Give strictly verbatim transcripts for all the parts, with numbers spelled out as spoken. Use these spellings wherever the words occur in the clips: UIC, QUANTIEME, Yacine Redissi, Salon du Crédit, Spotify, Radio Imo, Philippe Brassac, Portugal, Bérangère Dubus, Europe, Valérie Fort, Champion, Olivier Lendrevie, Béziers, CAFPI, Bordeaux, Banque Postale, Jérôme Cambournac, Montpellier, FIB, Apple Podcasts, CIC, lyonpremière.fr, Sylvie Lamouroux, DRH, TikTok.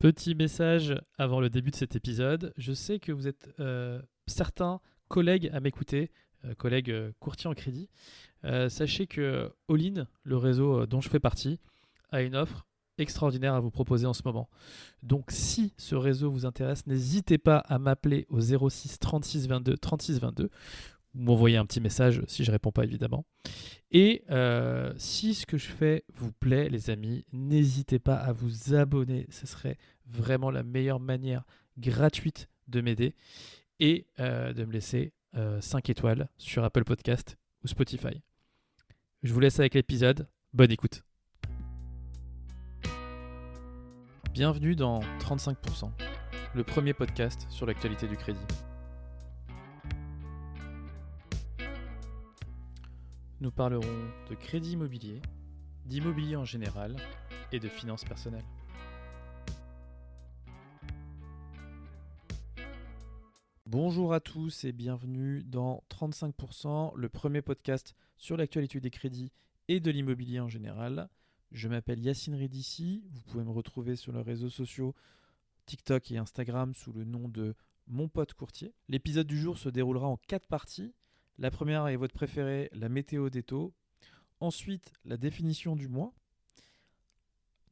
Petit message avant le début de cet épisode. Je sais que vous êtes euh, certains collègues à m'écouter, euh, collègues courtiers en crédit. Euh, sachez que All-in, le réseau dont je fais partie, a une offre extraordinaire à vous proposer en ce moment. Donc si ce réseau vous intéresse, n'hésitez pas à m'appeler au zéro six trente-six vingt-deux trente-six vingt-deux. Vous m'envoyez un petit message si je ne réponds pas, évidemment. Et euh, si ce que je fais vous plaît, les amis, n'hésitez pas à vous abonner. Ce serait vraiment la meilleure manière gratuite de m'aider et euh, de me laisser euh, cinq étoiles sur Apple Podcasts ou Spotify. Je vous laisse avec l'épisode. Bonne écoute. Bienvenue dans trente-cinq pour cent, le premier podcast sur l'actualité du crédit. Nous parlerons de crédit immobilier, d'immobilier en général et de finances personnelles. Bonjour à tous et bienvenue dans trente-cinq pour cent, le premier podcast sur l'actualité des crédits et de l'immobilier en général. Je m'appelle Yacine Redissi, vous pouvez me retrouver sur les réseaux sociaux TikTok et Instagram sous le nom de Mon Pote Courtier. L'épisode du jour se déroulera en quatre parties. La première est votre préférée, la météo des taux. Ensuite, la définition du mois.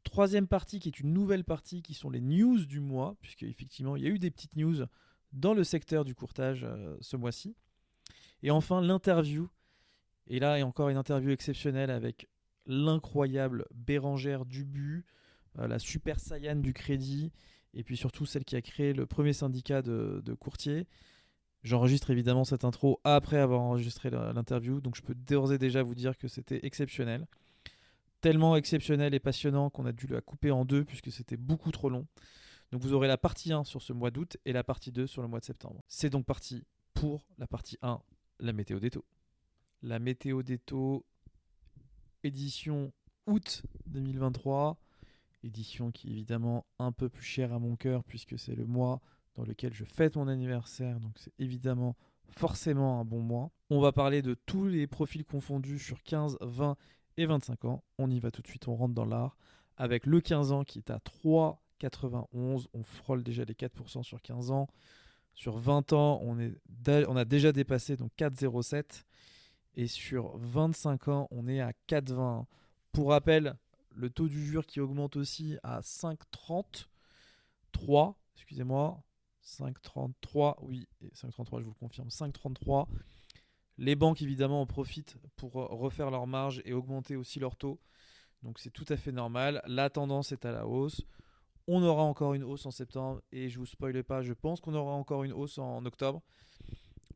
Troisième partie qui est une nouvelle partie qui sont les news du mois, puisque effectivement il y a eu des petites news dans le secteur du courtage euh, ce mois-ci. Et enfin, l'interview. Et là, il y a encore une interview exceptionnelle avec l'incroyable Bérangère Dubus, euh, la super saiyane du crédit, et puis surtout celle qui a créé le premier syndicat de, de courtiers. J'enregistre évidemment cette intro après avoir enregistré l'interview, donc je peux d'ores et déjà vous dire que c'était exceptionnel. Tellement exceptionnel et passionnant qu'on a dû la couper en deux puisque c'était beaucoup trop long. Donc vous aurez la partie un sur ce mois d'août et la partie deux sur le mois de septembre. C'est donc parti pour la partie un, la météo des taux. La météo des taux, édition août deux mille vingt-trois, édition qui est évidemment un peu plus chère à mon cœur puisque c'est le mois dans lequel je fête mon anniversaire, donc c'est évidemment forcément un bon mois. On va parler de tous les profils confondus sur quinze, vingt et vingt-cinq ans. On y va tout de suite, on rentre dans l'art. Avec le quinze ans qui est à trois virgule quatre-vingt-onze, on frôle déjà les quatre pour cent sur quinze ans. Sur vingt ans, on, est, on a déjà dépassé donc quatre virgule zéro sept. Et sur vingt-cinq ans, on est à quatre virgule vingt. Pour rappel, le taux d'usure qui augmente aussi à cinq virgule trente-trois, excusez-moi, cinq virgule trente-trois, oui, cinq virgule trente-trois, je vous le confirme, cinq virgule trente-trois. Les banques, évidemment, en profitent pour refaire leur marge et augmenter aussi leur taux. Donc, c'est tout à fait normal. La tendance est à la hausse. On aura encore une hausse en septembre et je ne vous spoile pas, je pense qu'on aura encore une hausse en octobre.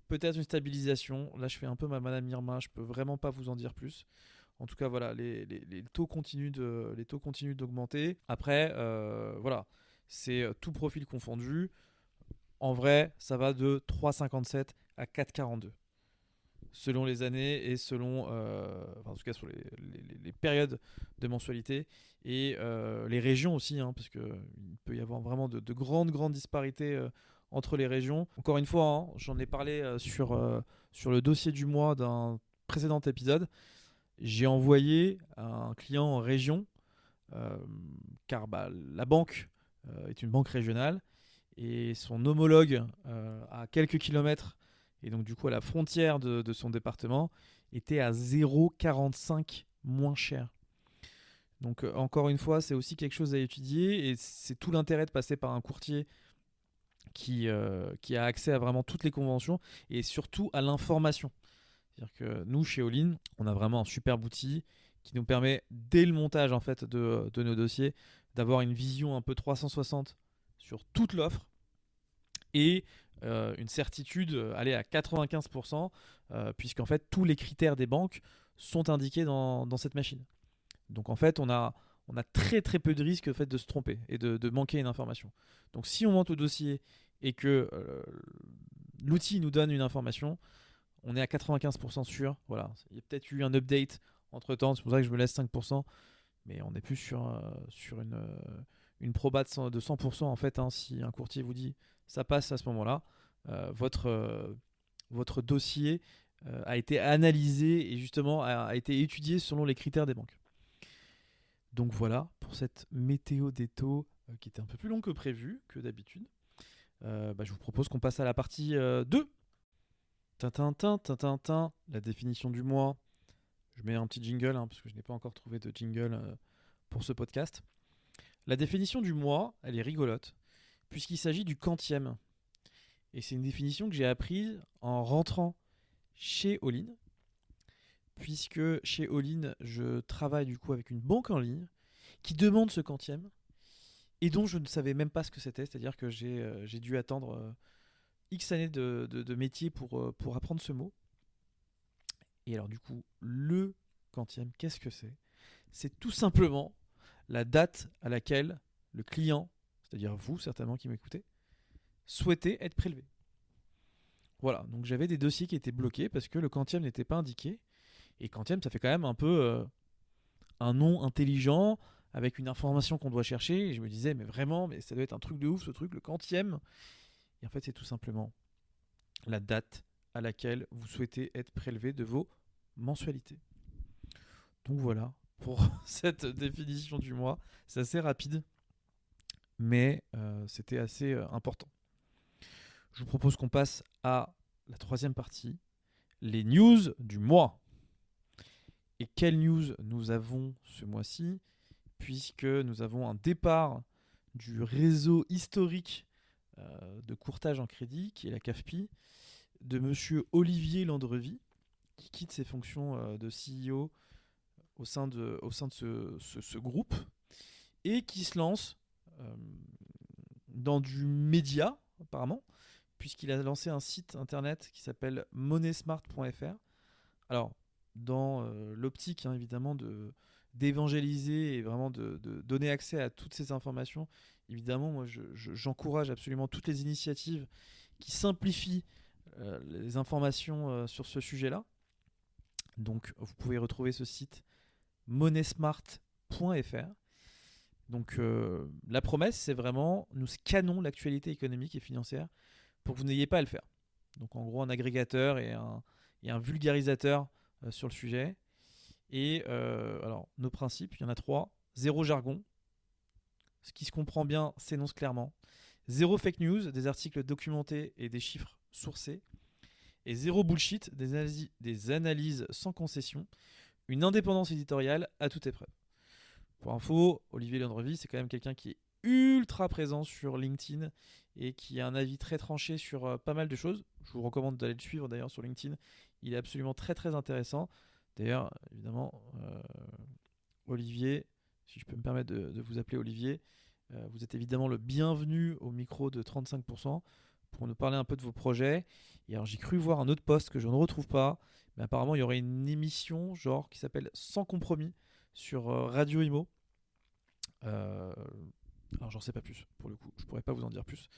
Peut-être une stabilisation. Là, je fais un peu ma Madame Irma, je ne peux vraiment pas vous en dire plus. En tout cas, voilà, les, les, les taux continuent de, les taux continuent d'augmenter. Après, euh, voilà, c'est tout profil confondu. En vrai, ça va de trois virgule cinquante-sept à quatre virgule quarante-deux, selon les années et selon, euh, enfin, en tout cas, sur les, les, les périodes de mensualité et euh, les régions aussi, hein, parce qu'il peut y avoir vraiment de, de grandes, grandes disparités euh, entre les régions. Encore une fois, hein, j'en ai parlé euh, sur, euh, sur le dossier du mois d'un précédent épisode. J'ai envoyé un client en région, euh, car bah, la banque euh, est une banque régionale. Et son homologue euh, à quelques kilomètres, et donc du coup à la frontière de, de son département, était à zéro virgule quarante-cinq moins cher. Donc euh, encore une fois, c'est aussi quelque chose à étudier, et c'est tout l'intérêt de passer par un courtier qui, euh, qui a accès à vraiment toutes les conventions, et surtout à l'information. C'est-à-dire que nous, chez All-in, on a vraiment un superbe outil qui nous permet, dès le montage en fait, de, de nos dossiers, d'avoir une vision un peu trois cent soixante sur toute l'offre, et euh, une certitude aller à quatre-vingt-quinze pour cent euh, puisqu'en fait tous les critères des banques sont indiqués dans, dans cette machine. Donc en fait on a, on a très très peu de risques en fait, de se tromper et de, de manquer une information. Donc si on monte au dossier et que euh, l'outil nous donne une information, on est à quatre-vingt-quinze pour cent sûr. Voilà. Il y a peut-être eu un update entre temps, c'est pour ça que je me laisse cinq pour cent, mais on n'est plus sur, euh, sur une... Euh, une proba de cent pour cent en fait, hein, si un courtier vous dit ça passe à ce moment-là, euh, votre, euh, votre dossier euh, a été analysé et justement a, a été étudié selon les critères des banques. Donc voilà pour cette météo des taux euh, qui était un peu plus long que prévu, que d'habitude. Euh, bah, je vous propose qu'on passe à la partie euh, deux. Tintintin, tintintin, la définition du mois. Je mets un petit jingle, hein, parce que je n'ai pas encore trouvé de jingle euh, pour ce podcast. La définition du mois, elle est rigolote, puisqu'il s'agit du quantième. Et c'est une définition que j'ai apprise en rentrant chez All-in, puisque chez All-in, je travaille du coup avec une banque en ligne qui demande ce quantième et dont je ne savais même pas ce que c'était. C'est-à-dire que j'ai, euh, j'ai dû attendre euh, X années de, de, de métier pour, euh, pour apprendre ce mot. Et alors du coup, le quantième, qu'est-ce que c'est ? C'est tout simplement la date à laquelle le client, c'est-à-dire vous certainement qui m'écoutez, souhaitait être prélevé. Voilà, donc j'avais des dossiers qui étaient bloqués parce que le quantième n'était pas indiqué. Et quantième, ça fait quand même un peu euh, un nom intelligent avec une information qu'on doit chercher. Et je me disais, mais vraiment, mais ça doit être un truc de ouf ce truc, le quantième. Et en fait, c'est tout simplement la date à laquelle vous souhaitez être prélevé de vos mensualités. Donc voilà pour cette définition du mois. C'est assez rapide, mais euh, c'était assez euh, important. Je vous propose qu'on passe à la troisième partie, les news du mois. Et quelles news nous avons ce mois-ci, puisque nous avons un départ du réseau historique euh, de courtage en crédit, qui est la C A F P I, de monsieur Olivier Lendrevie, qui quitte ses fonctions euh, de C E O au sein de, au sein de ce, ce, ce groupe, et qui se lance euh, dans du média, apparemment, puisqu'il a lancé un site internet qui s'appelle moneysmart point f r. Alors, dans euh, l'optique, hein, évidemment, de, d'évangéliser et vraiment de, de donner accès à toutes ces informations, évidemment, moi, je, je, j'encourage absolument toutes les initiatives qui simplifient euh, les informations euh, sur ce sujet-là. Donc, vous pouvez retrouver ce site moneysmart point f r. Donc, euh, la promesse, c'est vraiment, nous scannons l'actualité économique et financière pour que vous n'ayez pas à le faire. Donc en gros, un agrégateur et un, et un vulgarisateur euh, sur le sujet. Et euh, alors, nos principes, il y en a trois. Zéro jargon, ce qui se comprend bien s'énonce clairement. Zéro fake news, des articles documentés et des chiffres sourcés. Et zéro bullshit, des analyses, des analyses sans concession. Une indépendance éditoriale à toute épreuve. Pour info, Olivier Lendrevie, c'est quand même quelqu'un qui est ultra présent sur LinkedIn et qui a un avis très tranché sur euh, pas mal de choses. Je vous recommande d'aller le suivre d'ailleurs sur LinkedIn. Il est absolument très très intéressant. D'ailleurs, évidemment, euh, Olivier, si je peux me permettre de, de vous appeler Olivier, euh, vous êtes évidemment le bienvenu au micro de trente-cinq pour cent pour nous parler un peu de vos projets. Et alors j'ai cru voir un autre post que je ne retrouve pas, mais apparemment il y aurait une émission genre qui s'appelle Sans compromis sur euh, Radio Imo. Euh, Alors, j'en sais pas plus, pour le coup. Je pourrais pas vous en dire plus.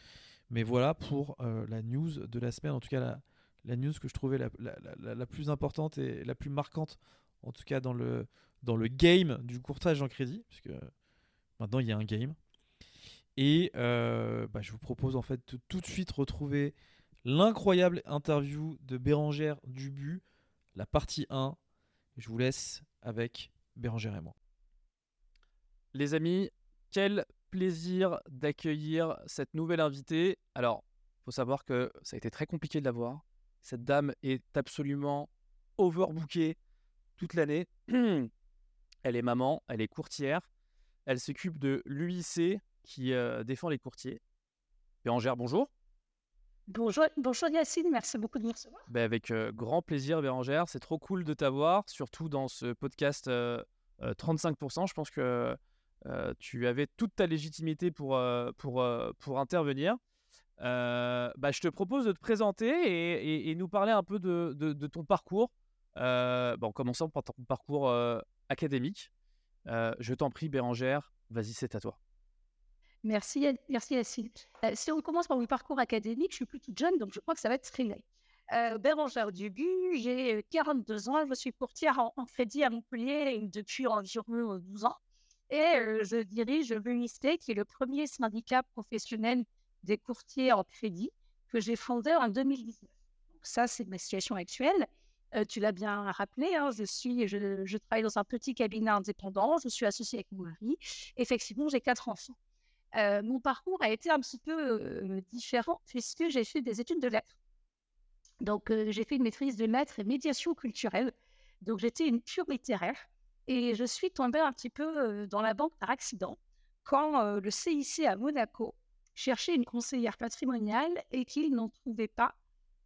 Mais voilà pour euh, la news de la semaine. En tout cas, la, la news que je trouvais la, la, la, la plus importante et la plus marquante, en tout cas dans le, dans le game du courtage en crédit, puisque maintenant, il y a un game. Et euh, bah, je vous propose, en fait, de tout de suite retrouver l'incroyable interview de Bérangère Dubus, la partie un. Je vous laisse avec Bérangère et moi. Les amis, quel plaisir d'accueillir cette nouvelle invitée. Alors, il faut savoir que ça a été très compliqué de la voir. Cette dame est absolument overbookée toute l'année. Elle est maman, elle est courtière. Elle s'occupe de l'U I C qui euh, défend les courtiers. Bérangère, bonjour. Bonjour, bonjour Yacine, merci beaucoup de me recevoir. Ben avec euh, grand plaisir Bérangère, c'est trop cool de t'avoir, surtout dans ce podcast euh, euh, trente-cinq pour cent. Je pense que Euh, tu avais toute ta légitimité pour, euh, pour, euh, pour intervenir. Euh, bah, je te propose de te présenter et, et, et nous parler un peu de, de, de ton parcours. Euh, bon, commençons par ton parcours euh, académique. Euh, je t'en prie, Bérangère, vas-y, c'est à toi. Merci, merci Yacine. Euh, si on commence par mon parcours académique, je suis plus toute jeune, donc je crois que ça va être très light. Euh, Bérangère Dubus, j'ai quarante-deux ans, je suis courtière en, en crédit à Montpellier depuis environ douze ans. Et euh, je dirige l'U I C, qui est le premier syndicat professionnel des courtiers en crédit que j'ai fondé en deux mille dix-neuf. Donc ça, c'est ma situation actuelle. Euh, tu l'as bien rappelé, hein, je, suis, je, je travaille dans un petit cabinet indépendant, je suis associée avec mon mari. Effectivement, j'ai quatre enfants. Euh, mon parcours a été un petit peu euh, différent puisque j'ai fait des études de lettres. Donc, euh, j'ai fait une maîtrise de lettres et médiation culturelle. Donc, j'étais une pure littéraire et je suis tombée un petit peu euh, dans la banque par accident quand euh, le C I C à Monaco cherchait une conseillère patrimoniale et qu'ils n'en trouvaient pas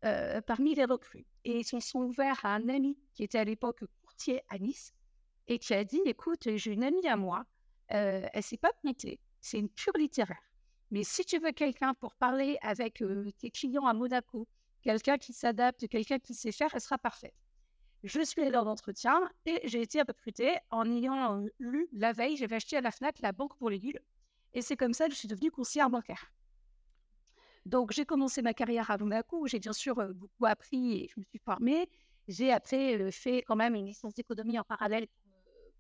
euh, parmi les recrues. Et ils se sont ouverts à un ami qui était à l'époque courtier à Nice et qui a dit « Écoute, j'ai une amie à moi, euh, elle ne s'est pas comptée. C'est une pure littéraire. Mais si tu veux quelqu'un pour parler avec euh, tes clients à Monaco, quelqu'un qui s'adapte, quelqu'un qui sait faire, elle sera parfaite. » Je suis allée en entretien et j'ai été recrutée en ayant euh, lu la veille. J'avais acheté à la FNAC la banque pour les nuls. Et c'est comme ça que je suis devenue conseillère bancaire. Donc, j'ai commencé ma carrière à Monaco, où j'ai bien sûr euh, beaucoup appris et je me suis formée. J'ai après euh, fait quand même une licence d'économie en parallèle pour,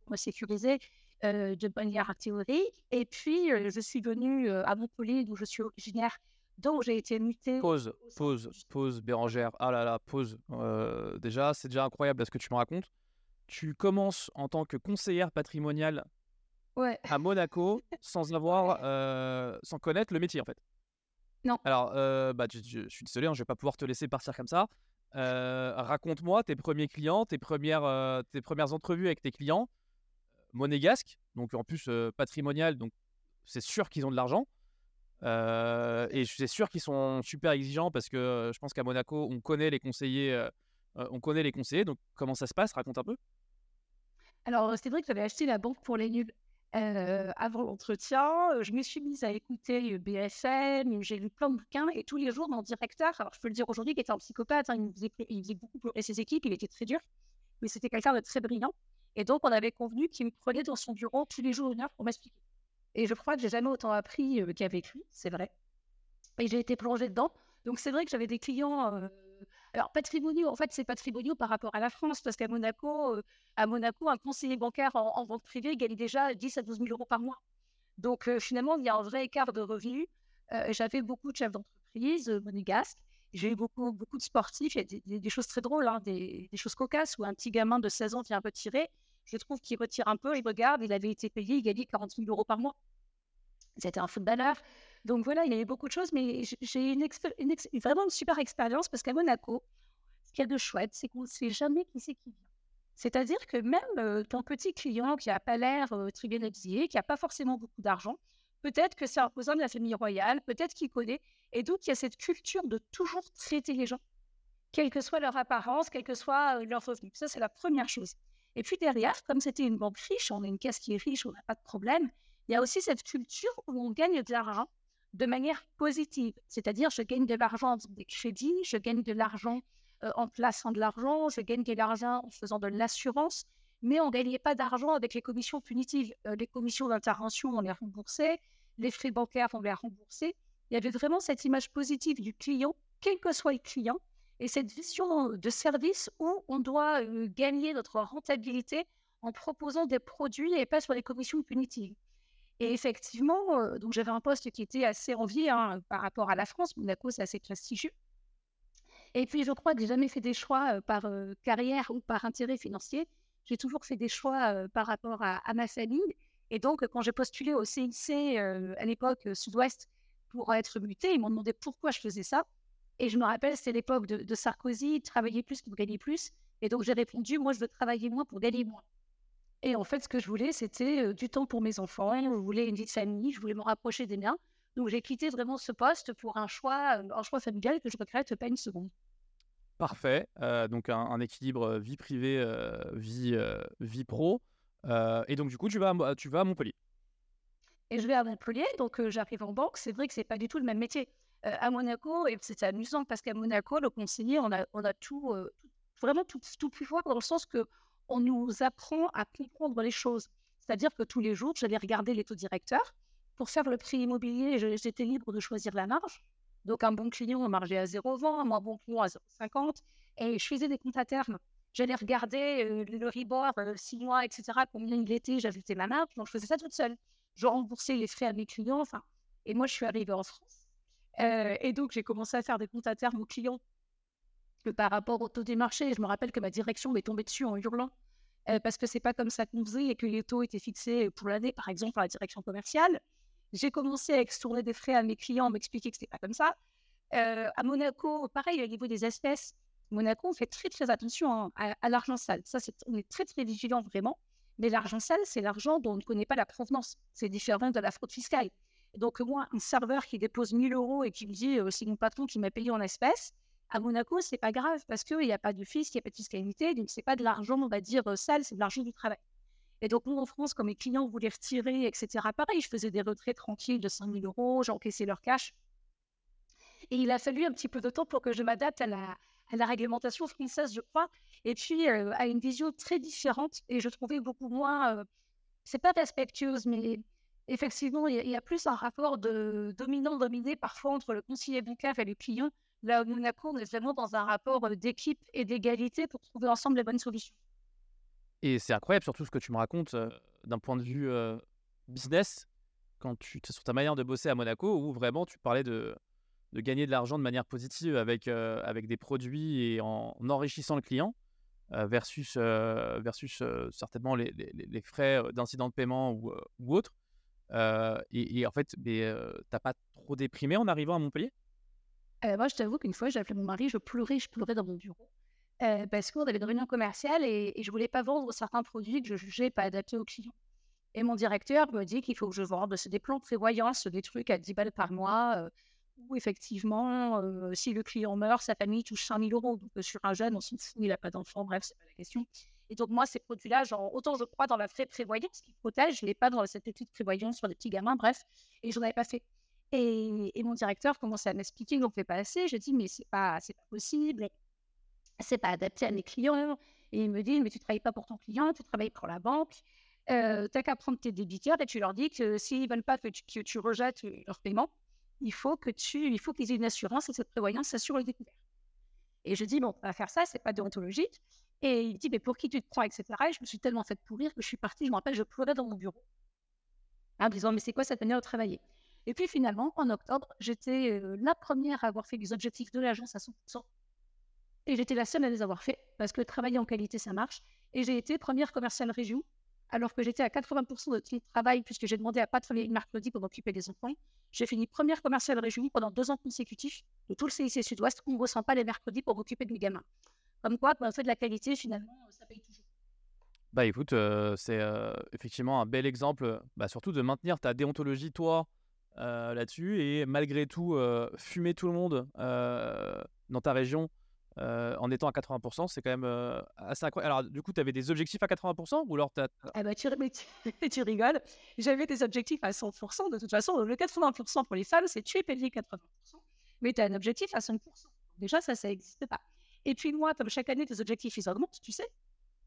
pour me sécuriser. Euh, de manière théorique. Et puis, euh, je suis venue euh, à Montpellier, d'où je suis originaire, donc j'ai été mutée. Pause, pause, pause, Bérangère. Ah là là, pause. Euh, déjà, c'est déjà incroyable ce que tu me racontes. Tu commences en tant que conseillère patrimoniale ouais. à Monaco sans avoir, euh, sans connaître le métier, en fait. Non. Alors, euh, bah, je, je, je suis désolé, hein, je ne vais pas pouvoir te laisser partir comme ça. Euh, raconte-moi tes premiers clients, tes premières, euh, tes premières entrevues avec tes clients. Monégasque, donc en plus euh, patrimonial, donc c'est sûr qu'ils ont de l'argent euh, et c'est sûr qu'ils sont super exigeants parce que euh, je pense qu'à Monaco on connaît les conseillers, euh, on connaît les conseillers. Donc comment ça se passe? Raconte un peu. Alors c'est vrai que j'avais acheté la banque pour les nuls euh, avant l'entretien. Je me suis mise à écouter B F M, j'ai lu plein de bouquins et tous les jours mon directeur, alors je peux le dire aujourd'hui, qui était un psychopathe, hein, il, faisait, il faisait beaucoup pleurer ses équipes, il était très dur, mais c'était quelqu'un de très brillant. Et donc, on avait convenu qu'il me prenait dans son bureau tous les jours une heure pour m'expliquer. Et je crois que je n'ai jamais autant appris euh, qu'avec lui, c'est vrai. Et j'ai été plongée dedans. Donc, c'est vrai que j'avais des clients... Euh... Alors, patrimoniaux, en fait, c'est patrimoniaux par rapport à la France, parce qu'à Monaco, euh, à Monaco, un conseiller bancaire en, en banque privée gagne déjà dix à douze mille euros par mois. Donc, euh, finalement, il y a un vrai écart de revenus. Euh, j'avais beaucoup de chefs d'entreprise, euh, monégasques. J'ai eu beaucoup, beaucoup de sportifs. Il y a des, des, des choses très drôles, hein, des, des choses cocasses, où un petit gamin de seize ans vient retirer. Je trouve qu'il retire un peu, il regarde, il avait été payé, il gagnait quarante mille euros par mois. C'était un footballeur. Donc voilà, il y avait beaucoup de choses, mais j'ai une exp- une ex- vraiment une super expérience parce qu'à Monaco, ce qu'il y a de chouette, c'est qu'on ne sait jamais qui c'est qui vient. C'est-à-dire que même euh, ton petit client qui n'a pas l'air euh, très bien habillé, qui n'a pas forcément beaucoup d'argent, peut-être que c'est un cousin de la famille royale, peut-être qu'il connaît. Et donc, il y a cette culture de toujours traiter les gens, quelle que soit leur apparence, quel que soit euh, leur revenu. Ça, c'est la première chose. Et puis derrière, comme c'était une banque riche, on a une caisse qui est riche, on n'a pas de problème, il y a aussi cette culture où on gagne de l'argent de manière positive. C'est-à-dire, je gagne de l'argent en faisant des crédits, je gagne de l'argent euh, en plaçant de l'argent, je gagne de l'argent en faisant de l'assurance, mais on ne gagnait pas d'argent avec les commissions punitives. Euh, les commissions d'intervention, on les remboursait, les frais bancaires, on les remboursait. Il y avait vraiment cette image positive du client, quel que soit le client, et cette vision de service où on doit euh, gagner notre rentabilité en proposant des produits et pas sur les commissions punitives. Et effectivement, euh, donc j'avais un poste qui était assez envié hein, par rapport à la France. Monaco, c'est assez prestigieux. Et puis, je crois que j'ai jamais fait des choix euh, par euh, carrière ou par intérêt financier. J'ai toujours fait des choix euh, par rapport à, à ma famille. Et donc, quand j'ai postulé au C I C, euh, à l'époque, euh, Sud-Ouest, pour être mutée, ils m'ont demandé pourquoi je faisais ça. Et je me rappelle, c'était l'époque de, de Sarkozy, travailler plus pour gagner plus. Et donc, j'ai répondu, moi, je veux travailler moins pour gagner moins. Et en fait, ce que je voulais, c'était euh, du temps pour mes enfants. Je voulais une vie de famille, je voulais me rapprocher des miens. Donc, j'ai quitté vraiment ce poste pour un choix, un choix familial que je ne regrette pas une seconde. Parfait. Euh, donc, un, un équilibre vie privée, euh, vie, euh, vie pro. Euh, et donc, du coup, tu vas à, tu vas à Montpellier. Et je vais à Montpellier. Donc, euh, j'arrive en banque. C'est vrai que ce n'est pas du tout le même métier. Euh, à Monaco, et c'était amusant parce qu'à Monaco, le conseiller, on a, on a tout, euh, tout, vraiment tout, tout pu voir dans le sens qu'on nous apprend à comprendre les choses. C'est-à-dire que tous les jours, j'allais regarder les taux directeurs. Pour faire le prix immobilier, je, j'étais libre de choisir la marge. Donc, un bon client, on margeait à zéro virgule vingt, un bon client à zéro virgule cinquante. Et je faisais des comptes à terme. J'allais regarder euh, le rebord, euh, six mois, et cetera, combien il était, j'ajoutais ma marge. Donc, je faisais ça toute seule. Je remboursais les frais à mes clients. Enfin, et moi, je suis arrivée en France. Euh, et donc, j'ai commencé à faire des comptes à terme aux clients euh, par rapport au taux des marchés. Je me rappelle que ma direction m'est tombée dessus en hurlant euh, parce que ce n'est pas comme ça qu'on faisait et que les taux étaient fixés pour l'année, par exemple, par la direction commerciale. J'ai commencé à extourner des frais à mes clients, m'expliquer que ce n'était pas comme ça. Euh, à Monaco, pareil, au niveau des espèces, Monaco, on fait très, très attention hein, à, à l'argent sale. Ça, c'est, on est très, très vigilant vraiment. Mais l'argent sale, c'est l'argent dont on ne connaît pas la provenance. C'est différent de la fraude fiscale. Donc, moi, un serveur qui dépose mille euros et qui me dit euh, « c'est mon patron qui m'a payé en espèces », à Monaco, ce n'est pas grave parce qu'il n'y a pas de fisc, il n'y a pas de fiscalité. Donc, ce n'est pas de l'argent, on va dire, sale, c'est de l'argent du travail. Et donc, nous, en France, quand mes clients voulaient retirer, et cetera, pareil, je faisais des retraits tranquilles de cinq mille euros, j'encaissais leur cash. Et il a fallu un petit peu de temps pour que je m'adapte à la, à la réglementation française, je crois, et puis euh, à une vision très différente. Et je trouvais beaucoup moins, euh, c'est pas respectueuse, mais effectivement, il y, y a plus un rapport de dominant-dominé parfois entre le conseiller bancaire et le client. Là, au Monaco, on est vraiment dans un rapport d'équipe et d'égalité pour trouver ensemble les bonnes solutions. Et c'est incroyable, surtout ce que tu me racontes euh, d'un point de vue euh, business, quand tu sur ta manière de bosser à Monaco, où vraiment tu parlais de, de gagner de l'argent de manière positive avec, euh, avec des produits et en, en enrichissant le client, euh, versus, euh, versus euh, certainement les, les, les frais d'incident de paiement ou, euh, ou autre. Euh, et, et en fait, mais, euh, t'as pas trop déprimé en arrivant à Montpellier ? Euh, moi, je t'avoue qu'une fois, j'ai appelé mon mari, je pleurais, je pleurais dans mon bureau. Euh, parce qu'on avait une réunion commerciale et, et je ne voulais pas vendre certains produits que je jugeais pas adaptés aux clients. Et mon directeur me dit qu'il faut que je vende. C'est des plans de prévoyance, des trucs à dix balles par mois, euh, où effectivement, euh, si le client meurt, sa famille touche cinq mille euros. Donc, sur un jeune, on s'en fout, il n'a pas d'enfant, bref, ce n'est pas la question. Et donc, moi, ces produits-là, genre, autant je crois dans la vraie prévoyance qui protège, je ne l'ai pas dans cette petite prévoyance sur les petits gamins, bref, et je n'en avais pas fait. Et, et mon directeur commençait à m'expliquer que je ne fais pas assez. Je dis, mais ce n'est pas, c'est pas possible. C'est pas adapté à mes clients. Et il me dit, mais tu ne travailles pas pour ton client, tu travailles pour la banque. Euh, tu n'as qu'à prendre tes débiteurs et tu leur dis que s'ils ne veulent pas que tu, que tu rejettes leur paiement, il faut, que tu, il faut qu'ils aient une assurance et cette prévoyance s'assure le découvert. Et je dis, bon, on va faire ça, ce n'est pas déontologique. Et il dit, mais pour qui tu te prends, et cetera. Et je me suis tellement fait pourrir que je suis partie, je me rappelle, je pleurais dans mon bureau. En me disant, mais c'est quoi cette manière de travailler ? Et puis finalement, en octobre, j'étais euh, la première à avoir fait les objectifs de l'agence à cent pour cent. Et j'étais la seule à les avoir faits, parce que travailler en qualité, ça marche. Et j'ai été première commerciale région, alors que j'étais à quatre-vingts pour cent de télétravail, puisque j'ai demandé à ne pas travailler le mercredi pour m'occuper des enfants. J'ai fini première commerciale région pendant deux ans consécutifs, de tout le C I C Sud-Ouest, où on ne ressent pas les mercredis pour m'occuper de mes gamins. Comme quoi, quand on fait de la qualité, finalement, ça paye toujours. Bah écoute, euh, c'est euh, effectivement un bel exemple, bah, surtout de maintenir ta déontologie, toi, Euh, là-dessus, et malgré tout euh, fumer tout le monde euh, dans ta région euh, en étant à quatre-vingts pour cent, c'est quand même euh, assez incroyable. Alors du coup, tu avais des objectifs à quatre-vingts pour cent ou alors t'as... Ah bah tu, tu, tu rigoles, j'avais des objectifs à cent pour cent de toute façon. Le quatre-vingts pour cent pour les femmes, c'est tu es payé quatre-vingts pour cent, mais tu as un objectif à cinq pour cent. Déjà ça, ça n'existe pas. Et puis moi, comme chaque année tes objectifs ils augmentent, tu sais,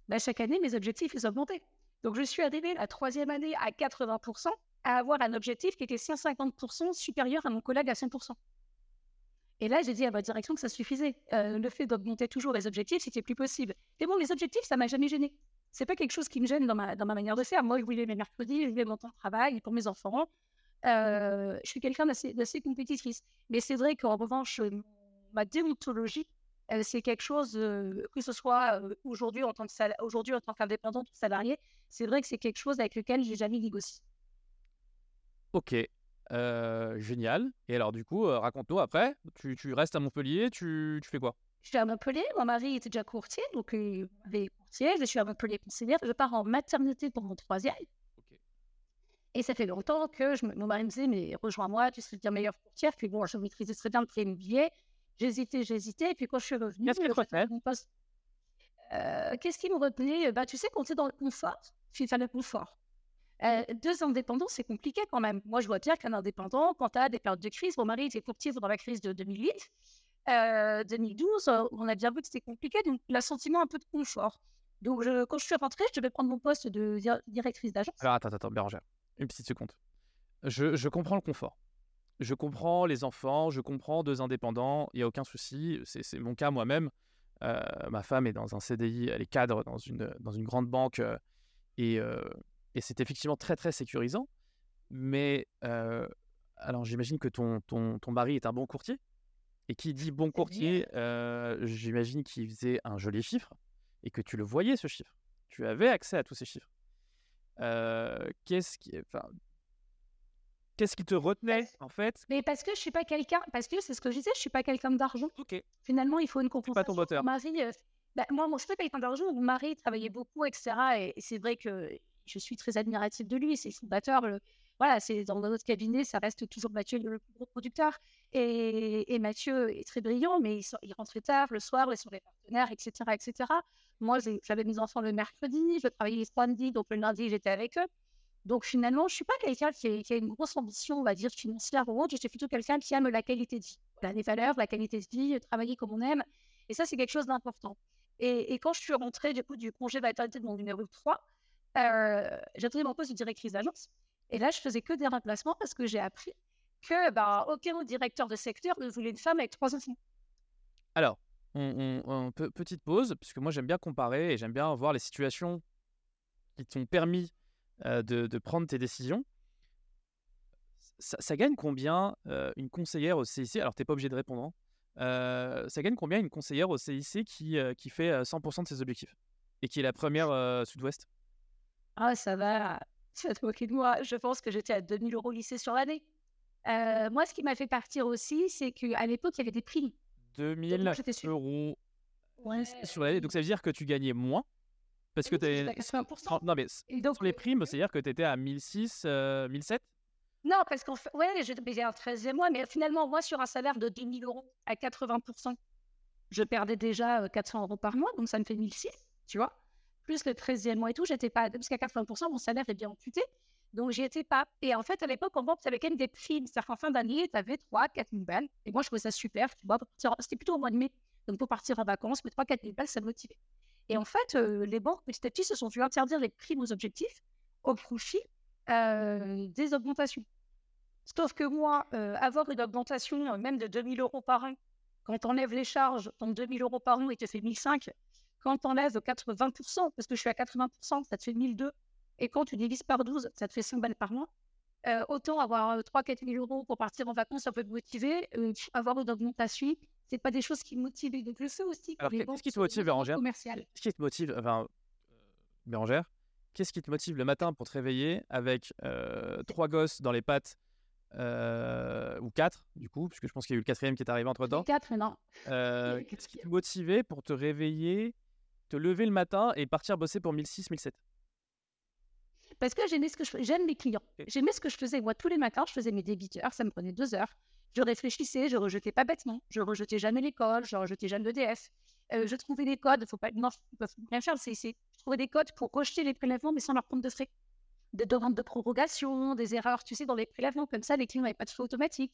bah, chaque année mes objectifs ils augmentaient. Donc je suis arrivée la troisième année à quatre-vingts pour cent, à avoir un objectif qui était cent cinquante pour cent supérieur à mon collègue à cinq pour cent. Et là, j'ai dit à ma direction que ça suffisait. Euh, le fait d'augmenter toujours les objectifs, c'était plus possible. Mais bon, les objectifs, ça ne m'a jamais gênée. Ce n'est pas quelque chose qui me gêne dans ma, dans ma manière de faire. Moi, je voulais mes mercredis, je voulais mon temps de travail pour mes enfants. Euh, je suis quelqu'un d'assez, d'assez compétitrice. Mais c'est vrai qu'en revanche, ma déontologie, euh, c'est quelque chose, euh, que ce soit euh, aujourd'hui, en tant que sal- aujourd'hui en tant qu'indépendante ou salariée, c'est vrai que c'est quelque chose avec lequel je n'ai jamais négocié. Ok, euh, génial. Et alors du coup, euh, raconte-nous après, tu, tu restes à Montpellier, tu, tu fais quoi ? Je suis à Montpellier, mon mari était déjà courtier, donc il avait courtier, je suis à Montpellier conseillère, je pars en maternité pour mon troisième. Okay. Et ça fait longtemps que je, mon mari me disait, mais rejoins-moi, tu serais bien meilleure courtière, puis bon, je maîtrisais très bien le prêt immobilier, j'hésitais, j'hésitais, et puis quand je suis revenue... Qu'est-ce que tu revenue, poste... euh, Qu'est-ce qui me retenait ? Bah, tu sais, quand tu es dans le confort, tu fais le confort. Euh, deux indépendants, c'est compliqué quand même. Moi, je vois bien qu'un indépendant, quand tu as des périodes de crise, mon mari était courtier dans la crise de deux mille huit, euh, deux mille douze, euh, on a bien vu que c'était compliqué, donc il a senti un peu de confort. Donc, je, quand je suis rentrée, je devais prendre mon poste de di- directrice d'agence. Alors, attends, attends, Bérangère, une petite seconde. Je, je comprends le confort. Je comprends les enfants, je comprends deux indépendants, il n'y a aucun souci, c'est, c'est mon cas moi-même. Euh, ma femme est dans un C D I, elle est cadre dans une, dans une grande banque euh, et... Euh, Et c'est effectivement très, très sécurisant. Mais euh, alors, j'imagine que ton, ton, ton mari est un bon courtier. Et qui dit bon courtier, euh, j'imagine qu'il faisait un joli chiffre et que tu le voyais, ce chiffre. Tu avais accès à tous ces chiffres. Euh, qu'est-ce qui, enfin, Qu'est-ce qui te retenait, en fait? Mais parce que je suis pas quelqu'un, parce que c'est ce que je disais, je suis pas quelqu'un d'argent. Ok. Finalement, il faut une compensation. Pas ton moteur. Marie, euh, bah, moi, moi, je suis pas quelqu'un d'argent. Marie travaillait beaucoup, et cetera. Et, et c'est vrai que je suis très admirative de lui. C'est fondateur. Le... Voilà, c'est dans notre cabinet, ça reste toujours Mathieu le plus gros producteur. Et, et Mathieu est très brillant, mais il, so- il rentre tard le soir, il est sur les partenaires, et cetera, et cetera. Moi, j'ai, j'avais mes enfants le mercredi, je travaillais le samedi, donc le lundi, j'étais avec eux. Donc, finalement, je ne suis pas quelqu'un qui a, qui a une grosse ambition, on va dire, financière ou autre. Je suis plutôt quelqu'un qui aime la qualité de vie. Voilà, les valeurs, la qualité de vie, travailler comme on aime. Et ça, c'est quelque chose d'important. Et, et quand je suis rentrée du coup du congé maternité de mon numéro trois, euh, j'ai trouvé mon poste de directrice d'agence. Et là, je faisais que des remplacements parce que j'ai appris que, bah, aucun directeur de secteur ne voulait une femme avec trois enfants. Alors, on, on, on peut, petite pause, puisque moi, j'aime bien comparer et j'aime bien voir les situations qui t'ont permis Euh, de, de prendre tes décisions. Ça, ça gagne combien euh, une conseillère au C I C? Alors, tu n'es pas obligé de répondre. Hein. Euh, ça gagne combien une conseillère au C I C qui, euh, qui fait cent pour cent de ses objectifs et qui est la première euh, sud-ouest? Ah, ça va. Ça te moque de moi. Je pense que j'étais à deux mille euros lycée sur l'année. Euh, moi, ce qui m'a fait partir aussi, c'est qu'à l'époque, il y avait des primes. deux mille euros ouais, sur l'année. Donc, ça veut dire que tu gagnais moins. Parce que t'es... Non, mais donc, sur les primes, c'est-à-dire que tu étais à mille six, euh, mille sept? Non, parce qu'en fait, ouais, j'ai payé un treizième mois, mais finalement, moi, sur un salaire de deux mille euros à quatre-vingts pour cent, je perdais déjà quatre cents euros par mois, donc ça me fait mille six, tu vois. Plus le treizième mois et tout, j'étais pas. Parce qu'à quatre-vingts pour cent, mon salaire est bien amputé, donc j'y étais pas. Et en fait, à l'époque, on pensait avec quand même des primes. C'est-à-dire qu'en fin d'année, tu avais trois à quatre mille balles. Et moi, je trouvais ça super, tu vois. C'était plutôt au mois de mai. Donc pour partir en vacances, mais trois à quatre mille balles, ça me motivait. Et en fait, euh, les banques, petit à petit, se sont vu interdire les primes aux objectifs au profit euh, des augmentations. Sauf que moi, euh, avoir une augmentation euh, même de deux mille euros par an, quand t'enlèves les charges, ton deux mille euros par an, il te fait mille cinq. Quand t'enlèves quatre-vingts pour cent, parce que je suis à quatre-vingts pour cent, ça te fait mille deux. Et quand tu divises par douze, ça te fait cent balles par mois. Euh, autant avoir euh, trois à quatre mille euros pour partir en vacances, ça peut te motiver. Euh, avoir une augmentation, c'est pas des choses qui me motivent. Donc, le fait aussi que les banques sont commerciales. Qu'est-ce qui te motive, enfin, Bérangère, qu'est-ce qui te motive le matin pour te réveiller avec euh, trois gosses dans les pattes, euh, ou quatre, du coup, puisque je pense qu'il y a eu le quatrième qui est arrivé entre-temps. Quatre, non. Euh, qu'est-ce qui te motivait pour te réveiller, te lever le matin et partir bosser pour mille six, mille sept? Parce que j'aimais ce que je faisais. J'aime mes clients. J'aimais ce que je faisais. Moi, tous les matins, je faisais mes débiteurs. Ça me prenait deux heures. Je réfléchissais, je rejetais pas bêtement, je rejetais jamais l'école, je rejetais jamais l'E D F. Euh, je trouvais des codes, faut pas, non, faut rien faire, c'est, c'est, je trouvais des codes pour rejeter les prélèvements, mais sans leur prendre de frais. Des demandes de prorogation, des erreurs, tu sais, dans les prélèvements, comme ça, les clients n'avaient pas de frais automatiques.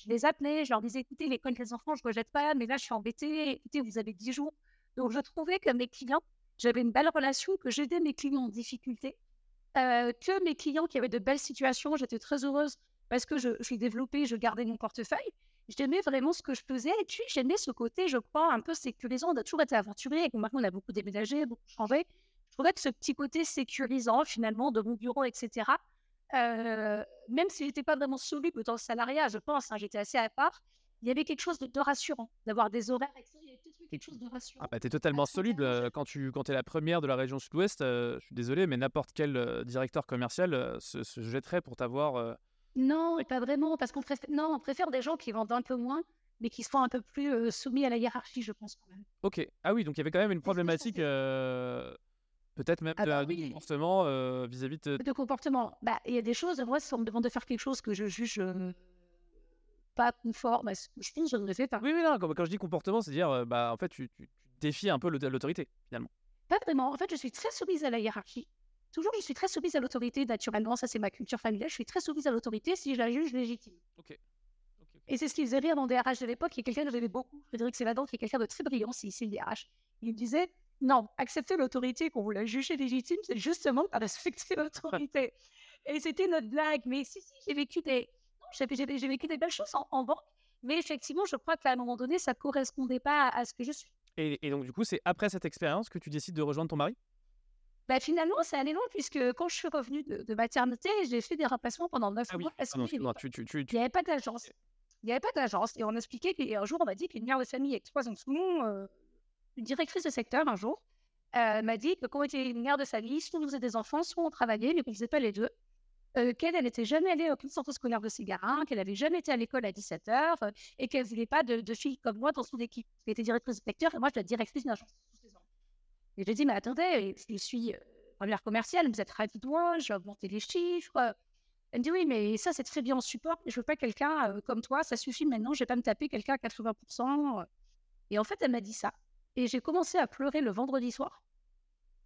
Je les appelais, je leur disais, écoutez, les codes des enfants, je rejette pas, mais là, je suis embêtée, écoutez, vous avez dix jours. Donc, je trouvais que mes clients, j'avais une belle relation, que j'aidais mes clients en difficulté, euh, que mes clients qui avaient de belles situations, j'étais très heureuse. Parce que je, je suis développée, je gardais mon portefeuille. J'aimais vraiment ce que je faisais. Et puis, j'aimais ce côté, je crois, un peu sécurisant. On a toujours été aventuriers. Et maintenant, on a beaucoup déménagé, beaucoup changé. Je trouvais que ce petit côté sécurisant, finalement, de mon bureau, et cetera, euh, même si je n'étais pas vraiment soluble dans le salariat, je pense, hein, j'étais assez à part, il y avait quelque chose de, de rassurant, d'avoir des horaires, et cetera. Il y avait peut-être quelque chose de rassurant. Ah bah, tu es totalement soluble. Euh, quand tu quand es la première de la région sud-ouest, euh, je suis désolé, mais n'importe quel euh, directeur commercial euh, se, se jetterait pour t'avoir... Euh... Non, pas vraiment, parce qu'on préfère, non, on préfère des gens qui vendent un peu moins, mais qui soient un peu plus euh, soumis à la hiérarchie, je pense quand même. Ok, ah oui, donc il y avait quand même une problématique, euh, peut-être même ah bah, de, oui. de comportement euh, vis-à-vis de... De comportement, bah, il y a des choses, moi, si on me demande de faire quelque chose que je juge euh, pas conforme, bah, je pense que je ne le fais pas. Oui, mais non, quand, quand je dis comportement, c'est-à-dire, euh, bah, en fait, tu, tu, tu défies un peu l'autorité, finalement. Pas vraiment, en fait, je suis très soumise à la hiérarchie. Toujours, je suis très soumise à l'autorité, naturellement, ça c'est ma culture familiale, je suis très soumise à l'autorité si je la juge légitime. Okay. Okay, okay. Et c'est ce qui faisait rire dans D R H de l'époque, il y a quelqu'un que j'aimais beaucoup, Frédéric Savadant, qui est quelqu'un de très brillant, c'est ici le D R H. Il me disait, non, accepter l'autorité qu'on vous la jugez légitime, c'est justement à respecter l'autorité. Et c'était notre blague, mais si, si, j'ai vécu des, non, j'ai, j'ai, j'ai vécu des belles choses en, en banque, mais effectivement, je crois qu'à un moment donné, ça ne correspondait pas à, à ce que je suis. Et, et donc du coup, c'est après cette expérience que tu décides de rejoindre ton mari? Bah finalement, ça allait loin, puisque quand je suis revenue de, de maternité, j'ai fait des remplacements pendant neuf ah oui. mois. Parce ah non, qu'il n'y avait, tu, tu, tu, tu... avait pas d'agence. Il n'y avait pas d'agence. Et on expliquait qu'un jour, on m'a dit qu'une mère de famille avec trois enfants, euh, une directrice de secteur, un jour, euh, m'a dit que quand on était une mère de famille, soit on faisait des enfants, soit on travaillait, mais qu'on ne faisait pas les deux. euh, qu'elle n'était jamais allée au centre scolaire de Ségara, qu'elle n'avait jamais été à l'école à dix-sept heures euh, et qu'elle ne voulait pas de, de filles comme moi dans son équipe. Elle était directrice de secteur et moi, je la directrice d'une agence. Et je lui ai dit, mais attendez, je suis première commerciale, vous êtes ravis de moi, j'ai augmenté les chiffres. Elle me dit, oui, mais ça, c'est très bien en support. Je ne veux pas quelqu'un euh, comme toi, ça suffit maintenant, je ne vais pas me taper quelqu'un à quatre-vingts pour cent. Et en fait, elle m'a dit ça. Et j'ai commencé à pleurer le vendredi soir.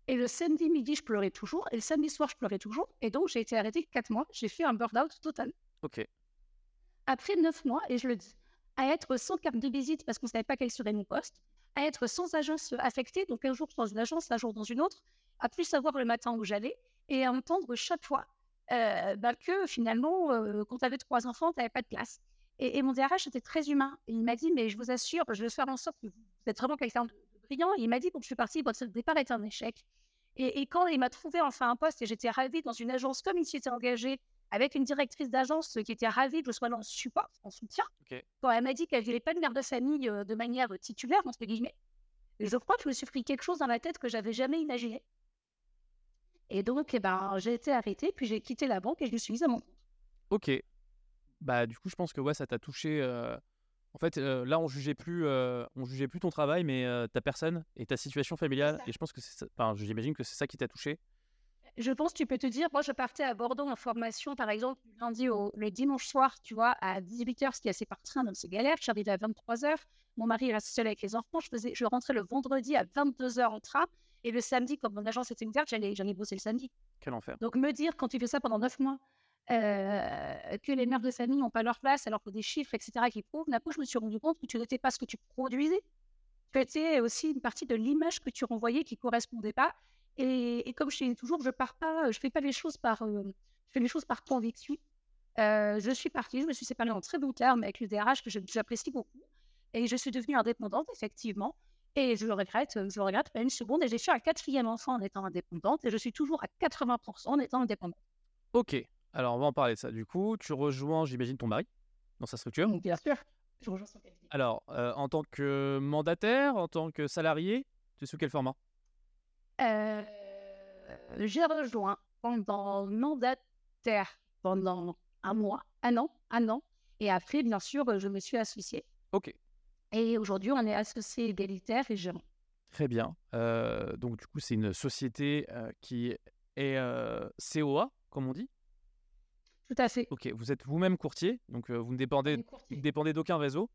Et le samedi midi, je pleurais toujours. Et le samedi soir, je pleurais toujours. Et donc, j'ai été arrêtée quatre mois. J'ai fait un burn-out total. OK. Après neuf mois, et je le dis, à être sans carte de visite parce qu'on ne savait pas quel serait mon poste, à être sans agence affectée, donc un jour dans une agence, un jour dans une autre, à plus savoir le matin où j'allais et à entendre chaque fois euh, bah que finalement, euh, quand tu avais trois enfants, tu n'avais pas de place. Et, et mon D R H était très humain. Et il m'a dit, mais je vous assure, je vais faire en sorte que vous êtes vraiment quelqu'un de brillant. Et il m'a dit, quand je suis partie, votre départ était un échec. Et, et quand il m'a trouvé enfin un poste, et j'étais ravie dans une agence comme il s'était engagé, avec une directrice d'agence qui était ravie que je sois dans le support, en soutien. Okay. Quand elle m'a dit qu'elle ne voulait pas de mère de famille euh, de manière titulaire, entre guillemets, et je crois que je me suis pris quelque chose dans la tête que je n'avais jamais imaginé. Et donc, eh ben, j'ai été arrêtée, puis j'ai quitté la banque et je me suis mise à mon compte. Ok. Bah, du coup, je pense que ouais, ça t'a touché. Euh... En fait, euh, là, on ne jugeait, euh, jugeait plus ton travail, mais euh, ta personne et ta situation familiale. Et je pense que c'est ça... enfin, j'imagine que c'est ça qui t'a touché. Je pense que tu peux te dire, moi, je partais à Bordeaux en formation, par exemple, du lundi au le dimanche soir, tu vois, à dix-huit heures, ce qui est assez par train, donc c'est galère. J'arrivais à vingt-trois heures, mon mari restait seul avec les enfants. Je, faisais, je rentrais le vendredi à vingt-deux heures en train. Et le samedi, comme mon agence était ouverte, j'allais, j'allais bosser le samedi. Quel enfer. Donc, me dire, quand tu fais ça pendant neuf mois, euh, que les mères de famille n'ont pas leur place, alors qu'il y a des chiffres, et cetera, qui prouvent, d'un coup, je me suis rendu compte que tu n'étais pas ce que tu produisais. Tu étais aussi une partie de l'image que tu renvoyais qui ne correspondait pas. Et, et comme je dis toujours, je pars pas, je fais pas les choses par, euh, je fais les choses par conviction. Euh, je suis partie, je me suis séparée en très bon terme avec le D R H que je, j'apprécie beaucoup, et je suis devenue indépendante effectivement. Et je le regrette, je le regrette pas une seconde. Et j'ai fait un quatrième enfant en étant indépendante, et je suis toujours à quatre-vingts pour cent en étant indépendante. Ok, alors on va en parler de ça. Du coup, tu rejoins, j'imagine, ton mari dans sa structure. Donc, bien sûr, je rejoins son cabinet. Alors, euh, en tant que mandataire, en tant que salarié, tu es sous quel format? Euh, j'ai rejoint pendant mandataire pendant un mois, un an, un an, et après, bien sûr, je me suis associée. Ok. Et aujourd'hui, on est associé égalitaire et gérant. Très bien. Euh, donc, du coup, c'est une société euh, qui est euh, C O A, comme on dit. Tout à fait. Ok. Vous êtes vous-même courtier, donc euh, vous ne dépendez, vous ne dépendez d'aucun réseau.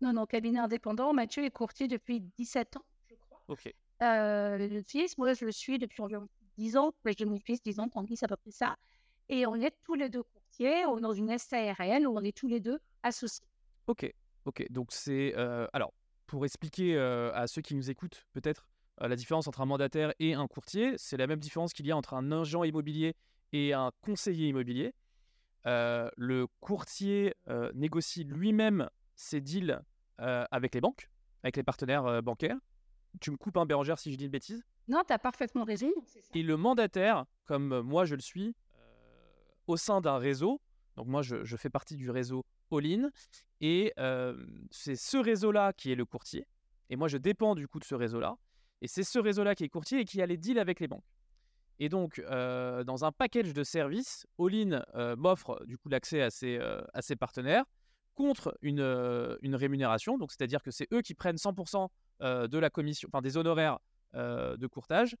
Non, non, cabinet indépendant. Mathieu est courtier depuis dix-sept ans, je crois. Ok. Euh, le fils, moi je le suis depuis environ dix ans, mais j'ai mon fils dix ans, Tanguy, c'est à peu près ça. Et on est tous les deux courtiers, on est dans une S A R L où on est tous les deux associés. Ok, ok. Donc c'est. Euh, alors, pour expliquer euh, à ceux qui nous écoutent, peut-être, euh, la différence entre un mandataire et un courtier, c'est la même différence qu'il y a entre un agent immobilier et un conseiller immobilier. Euh, le courtier euh, négocie lui-même ses deals euh, avec les banques, avec les partenaires euh, bancaires. Tu me coupes, hein, Bérangère, si je dis une bêtise. Non, tu as parfaitement raison. Et le mandataire, comme moi je le suis, euh, au sein d'un réseau, donc moi je, je fais partie du réseau All-in, et euh, c'est ce réseau-là qui est le courtier, et moi je dépends du coup de ce réseau-là, et c'est ce réseau-là qui est courtier et qui a les deals avec les banques. Et donc, euh, dans un package de services, All-in euh, m'offre du coup l'accès à ses, euh, à ses partenaires contre une, euh, une rémunération, donc c'est-à-dire que c'est eux qui prennent cent pour cent Euh, de la commission, enfin des honoraires euh, de courtage,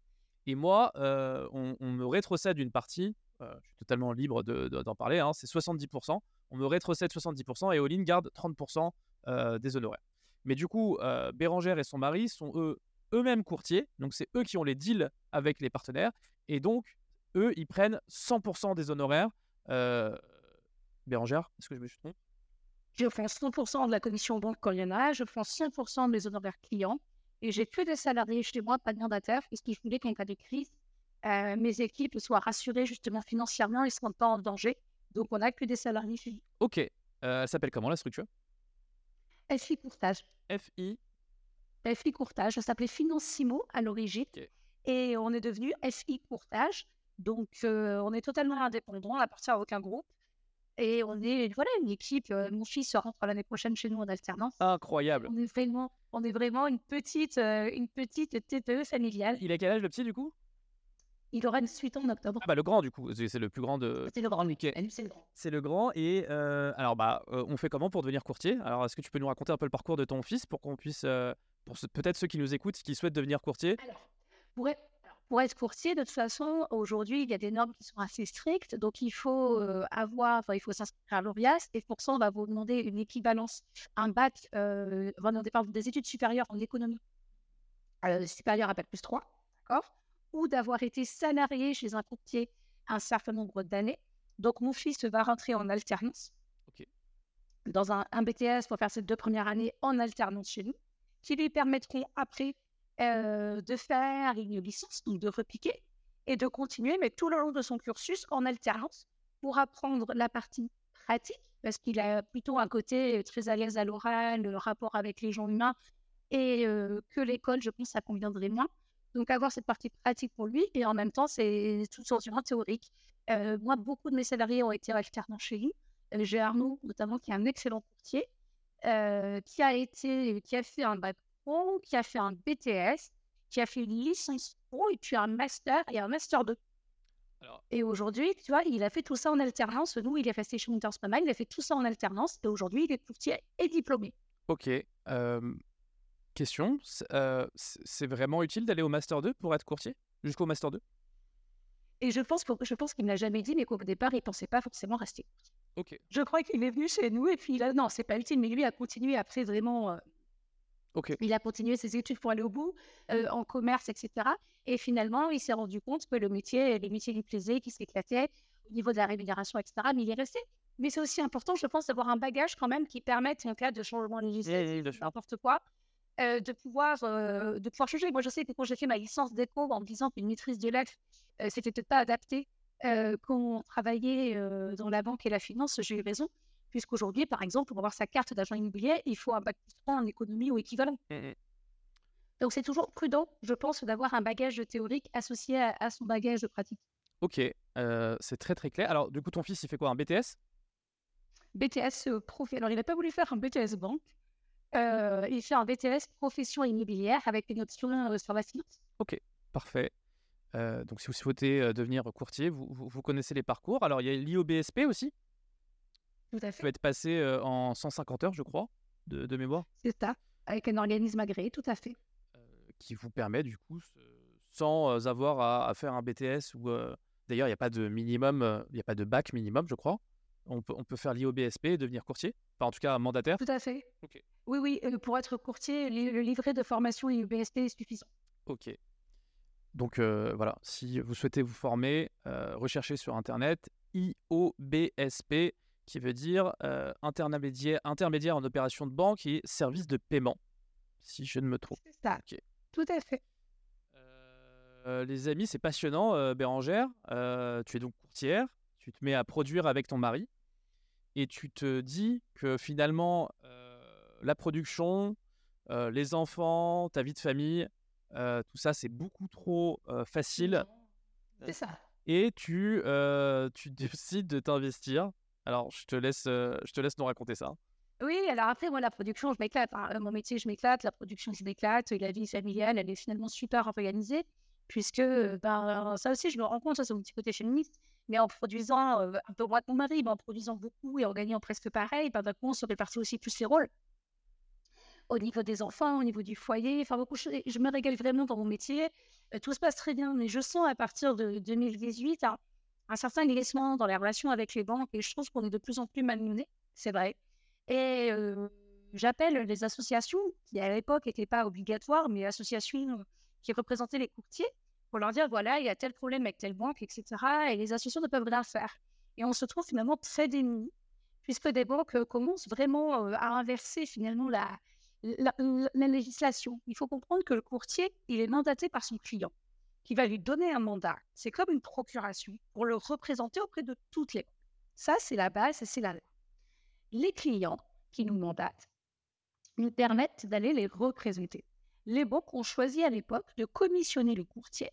et moi euh, on, on me rétrocède une partie, euh, je suis totalement libre de, de, d'en parler, hein, c'est soixante-dix pour cent, on me rétrocède soixante-dix pour cent et All-in garde trente pour cent euh, des honoraires. Mais du coup, euh, Bérangère et son mari sont eux, eux-mêmes courtiers, donc c'est eux qui ont les deals avec les partenaires, et donc eux ils prennent cent pour cent des honoraires. Euh... Bérangère, est-ce que je me suis trompé ? Je prends cent pour cent de la commission banque quand il y en a, je prends cent pour cent de mes honoraires clients et j'ai que des salariés chez moi, pas de mandataire, parce que je voulais qu'en cas de crise, euh, mes équipes soient rassurées justement financièrement, ils ne sont pas en danger. Donc, on n'a que des salariés chez moi. Ok. Euh, elle s'appelle comment la structure ? F I Courtage. F I F I Courtage. Ça s'appelait Financimo à l'origine. Okay. Et on est devenu F I Courtage. Donc, euh, on est totalement indépendant, on n'appartient à aucun groupe. Et on est voilà, une équipe, euh, mon fils rentre l'année prochaine chez nous en alternance. Incroyable. On est vraiment, on est vraiment une, petite, euh, une petite T P E familiale. Il a quel âge le petit du coup ? Il aura dix-huit ans en octobre. Ah bah le grand du coup, c'est le plus grand de... C'est le grand, oui. Okay. C'est le grand. C'est le grand et euh, alors bah euh, on fait comment pour devenir courtier? Alors est-ce que tu peux nous raconter un peu le parcours de ton fils pour qu'on puisse, euh, pour ce, peut-être ceux qui nous écoutent, qui souhaitent devenir courtier? Alors pour, être, alors, pour être courtier, de toute façon, aujourd'hui, il y a des normes qui sont assez strictes. Donc il faut euh, avoir, enfin il faut s'inscrire à l'Orias et pour ça, on va vous demander une équivalence, un bac, euh, pardon, des études supérieures en économie, euh, supérieure à bac plus trois, d'accord, ou d'avoir été salarié chez un courtier un certain nombre d'années. Donc, mon fils va rentrer en alternance, okay, dans un, un B T S pour faire ses deux premières années en alternance chez nous, qui lui permettront après euh, de faire une licence, donc de repiquer, et de continuer, mais tout le long de son cursus en alternance, pour apprendre la partie pratique, parce qu'il a plutôt un côté très à l'aise à l'oral, le rapport avec les gens humains, et euh, que l'école, je pense, ça conviendrait moins. Donc, avoir cette partie pratique pour lui, et en même temps, c'est tout sentiment théorique. Euh, moi, beaucoup de mes salariés ont été alternants chez lui. Euh, j'ai Arnaud, notamment, qui est un excellent courtier, euh, qui, a été, qui a fait un bac pro, qui a fait un B T S, qui a fait une licence pro, et puis un master et un master deux. Alors... Et aujourd'hui, tu vois, il a fait tout ça en alternance. Nous, il est resté chez Winters pas mal, il a fait tout ça en alternance, et aujourd'hui, il est courtier et diplômé. Ok. Euh... Question, euh, c'est vraiment utile d'aller au Master deux pour être courtier? Jusqu'au Master deux? Et je pense, je pense qu'il ne l'a jamais dit, mais qu'au départ, il ne pensait pas forcément rester. Ok. Je crois qu'il est venu chez nous et puis il a... Non, c'est pas utile, mais lui a continué après vraiment... Euh... Ok. Il a continué ses études pour aller au bout, euh, en commerce, et cetera. Et finalement, il s'est rendu compte que le métier, les métiers lui plaisaient, qu'il s'éclatait au niveau de la rémunération, et cetera. Mais il est resté. Mais c'est aussi important, je pense, d'avoir un bagage quand même qui permette, en cas de changement de législatif, n'importe quoi, Euh, de, pouvoir, euh, de pouvoir changer. Moi, je sais que quand j'ai fait ma licence d'éco, en me disant qu'une maîtrise de lettres, euh, c'était peut-être pas adapté euh, quand on travaillait euh, dans la banque et la finance, j'ai eu raison, puisqu'aujourd'hui, par exemple, pour avoir sa carte d'agent immobilier, il faut un bac plus trois en économie ou équivalent. Mmh. Donc, c'est toujours prudent, je pense, d'avoir un bagage théorique associé à, à son bagage de pratique. Ok, euh, c'est très très clair. Alors, du coup, ton fils, il fait quoi, un B T S? B T S euh, profil. Alors, il n'a pas voulu faire un B T S banque. Euh, il fait un B T S profession immobilière avec une option euh, sur la finance. Ok, parfait. Euh, donc, si vous souhaitez euh, devenir courtier, vous, vous, vous connaissez les parcours. Alors, il y a l'I O B S P aussi. Tout à fait. Ça peut être passé euh, en cent cinquante heures, je crois, de, de mémoire. C'est ça, avec un organisme agréé, tout à fait. Euh, qui vous permet, du coup, sans avoir à, à faire un B T S ou... Euh... D'ailleurs, il n'y a pas de minimum, euh, il n'y a pas de bac minimum, je crois. On peut, on peut faire l'I O B S P et devenir courtier, enfin en tout cas mandataire. Tout à fait. Okay. Oui, oui, euh, pour être courtier, le, le livret de formation I O B S P est suffisant. Ok. Donc euh, voilà, si vous souhaitez vous former, euh, recherchez sur Internet I O B S P, qui veut dire euh, intermédiaire, intermédiaire en opération de banque et service de paiement, si je ne me trompe. C'est ça. Okay. Tout à fait. Euh, les amis, c'est passionnant, euh, Bérangère. Euh, tu es donc courtière. Tu te mets à produire avec ton mari et tu te dis que finalement, euh, la production, euh, les enfants, ta vie de famille, euh, tout ça, c'est beaucoup trop euh, facile. C'est ça. Et tu, euh, tu décides de t'investir. Alors, je te laisse, euh, je te laisse nous raconter ça. Oui, alors après, moi, la production, je m'éclate. Hein. Mon métier, je m'éclate. La production, je m'éclate. La vie familiale, elle est finalement super organisée puisque, ben, ça aussi, je me rends compte, ça, c'est mon petit côté féministe. Mais en produisant euh, un peu moins que mon mari, mais en produisant beaucoup et en gagnant presque pareil, ben, ben, on se répartit aussi plus les rôles. Au niveau des enfants, au niveau du foyer, enfin beaucoup, je, je me régale vraiment dans mon métier. Euh, tout se passe très bien, mais je sens à partir de deux mille dix-huit un, un certain glissement dans les relations avec les banques et je trouve qu'on est de plus en plus malmenés, c'est vrai. Et euh, j'appelle les associations, qui à l'époque n'étaient pas obligatoires, mais associations qui représentaient les courtiers, pour leur dire, voilà, il y a tel problème avec telle banque, et cetera. Et les associations ne peuvent rien faire. Et on se trouve finalement très démunis, puisque des banques euh, commencent vraiment euh, à inverser finalement la, la, la, la législation. Il faut comprendre que le courtier, il est mandaté par son client, qui va lui donner un mandat. C'est comme une procuration pour le représenter auprès de toutes les banques. Ça, c'est la base, c'est la loi. Les clients qui nous mandatent nous permettent d'aller les représenter. Les banques ont choisi à l'époque de commissionner le courtier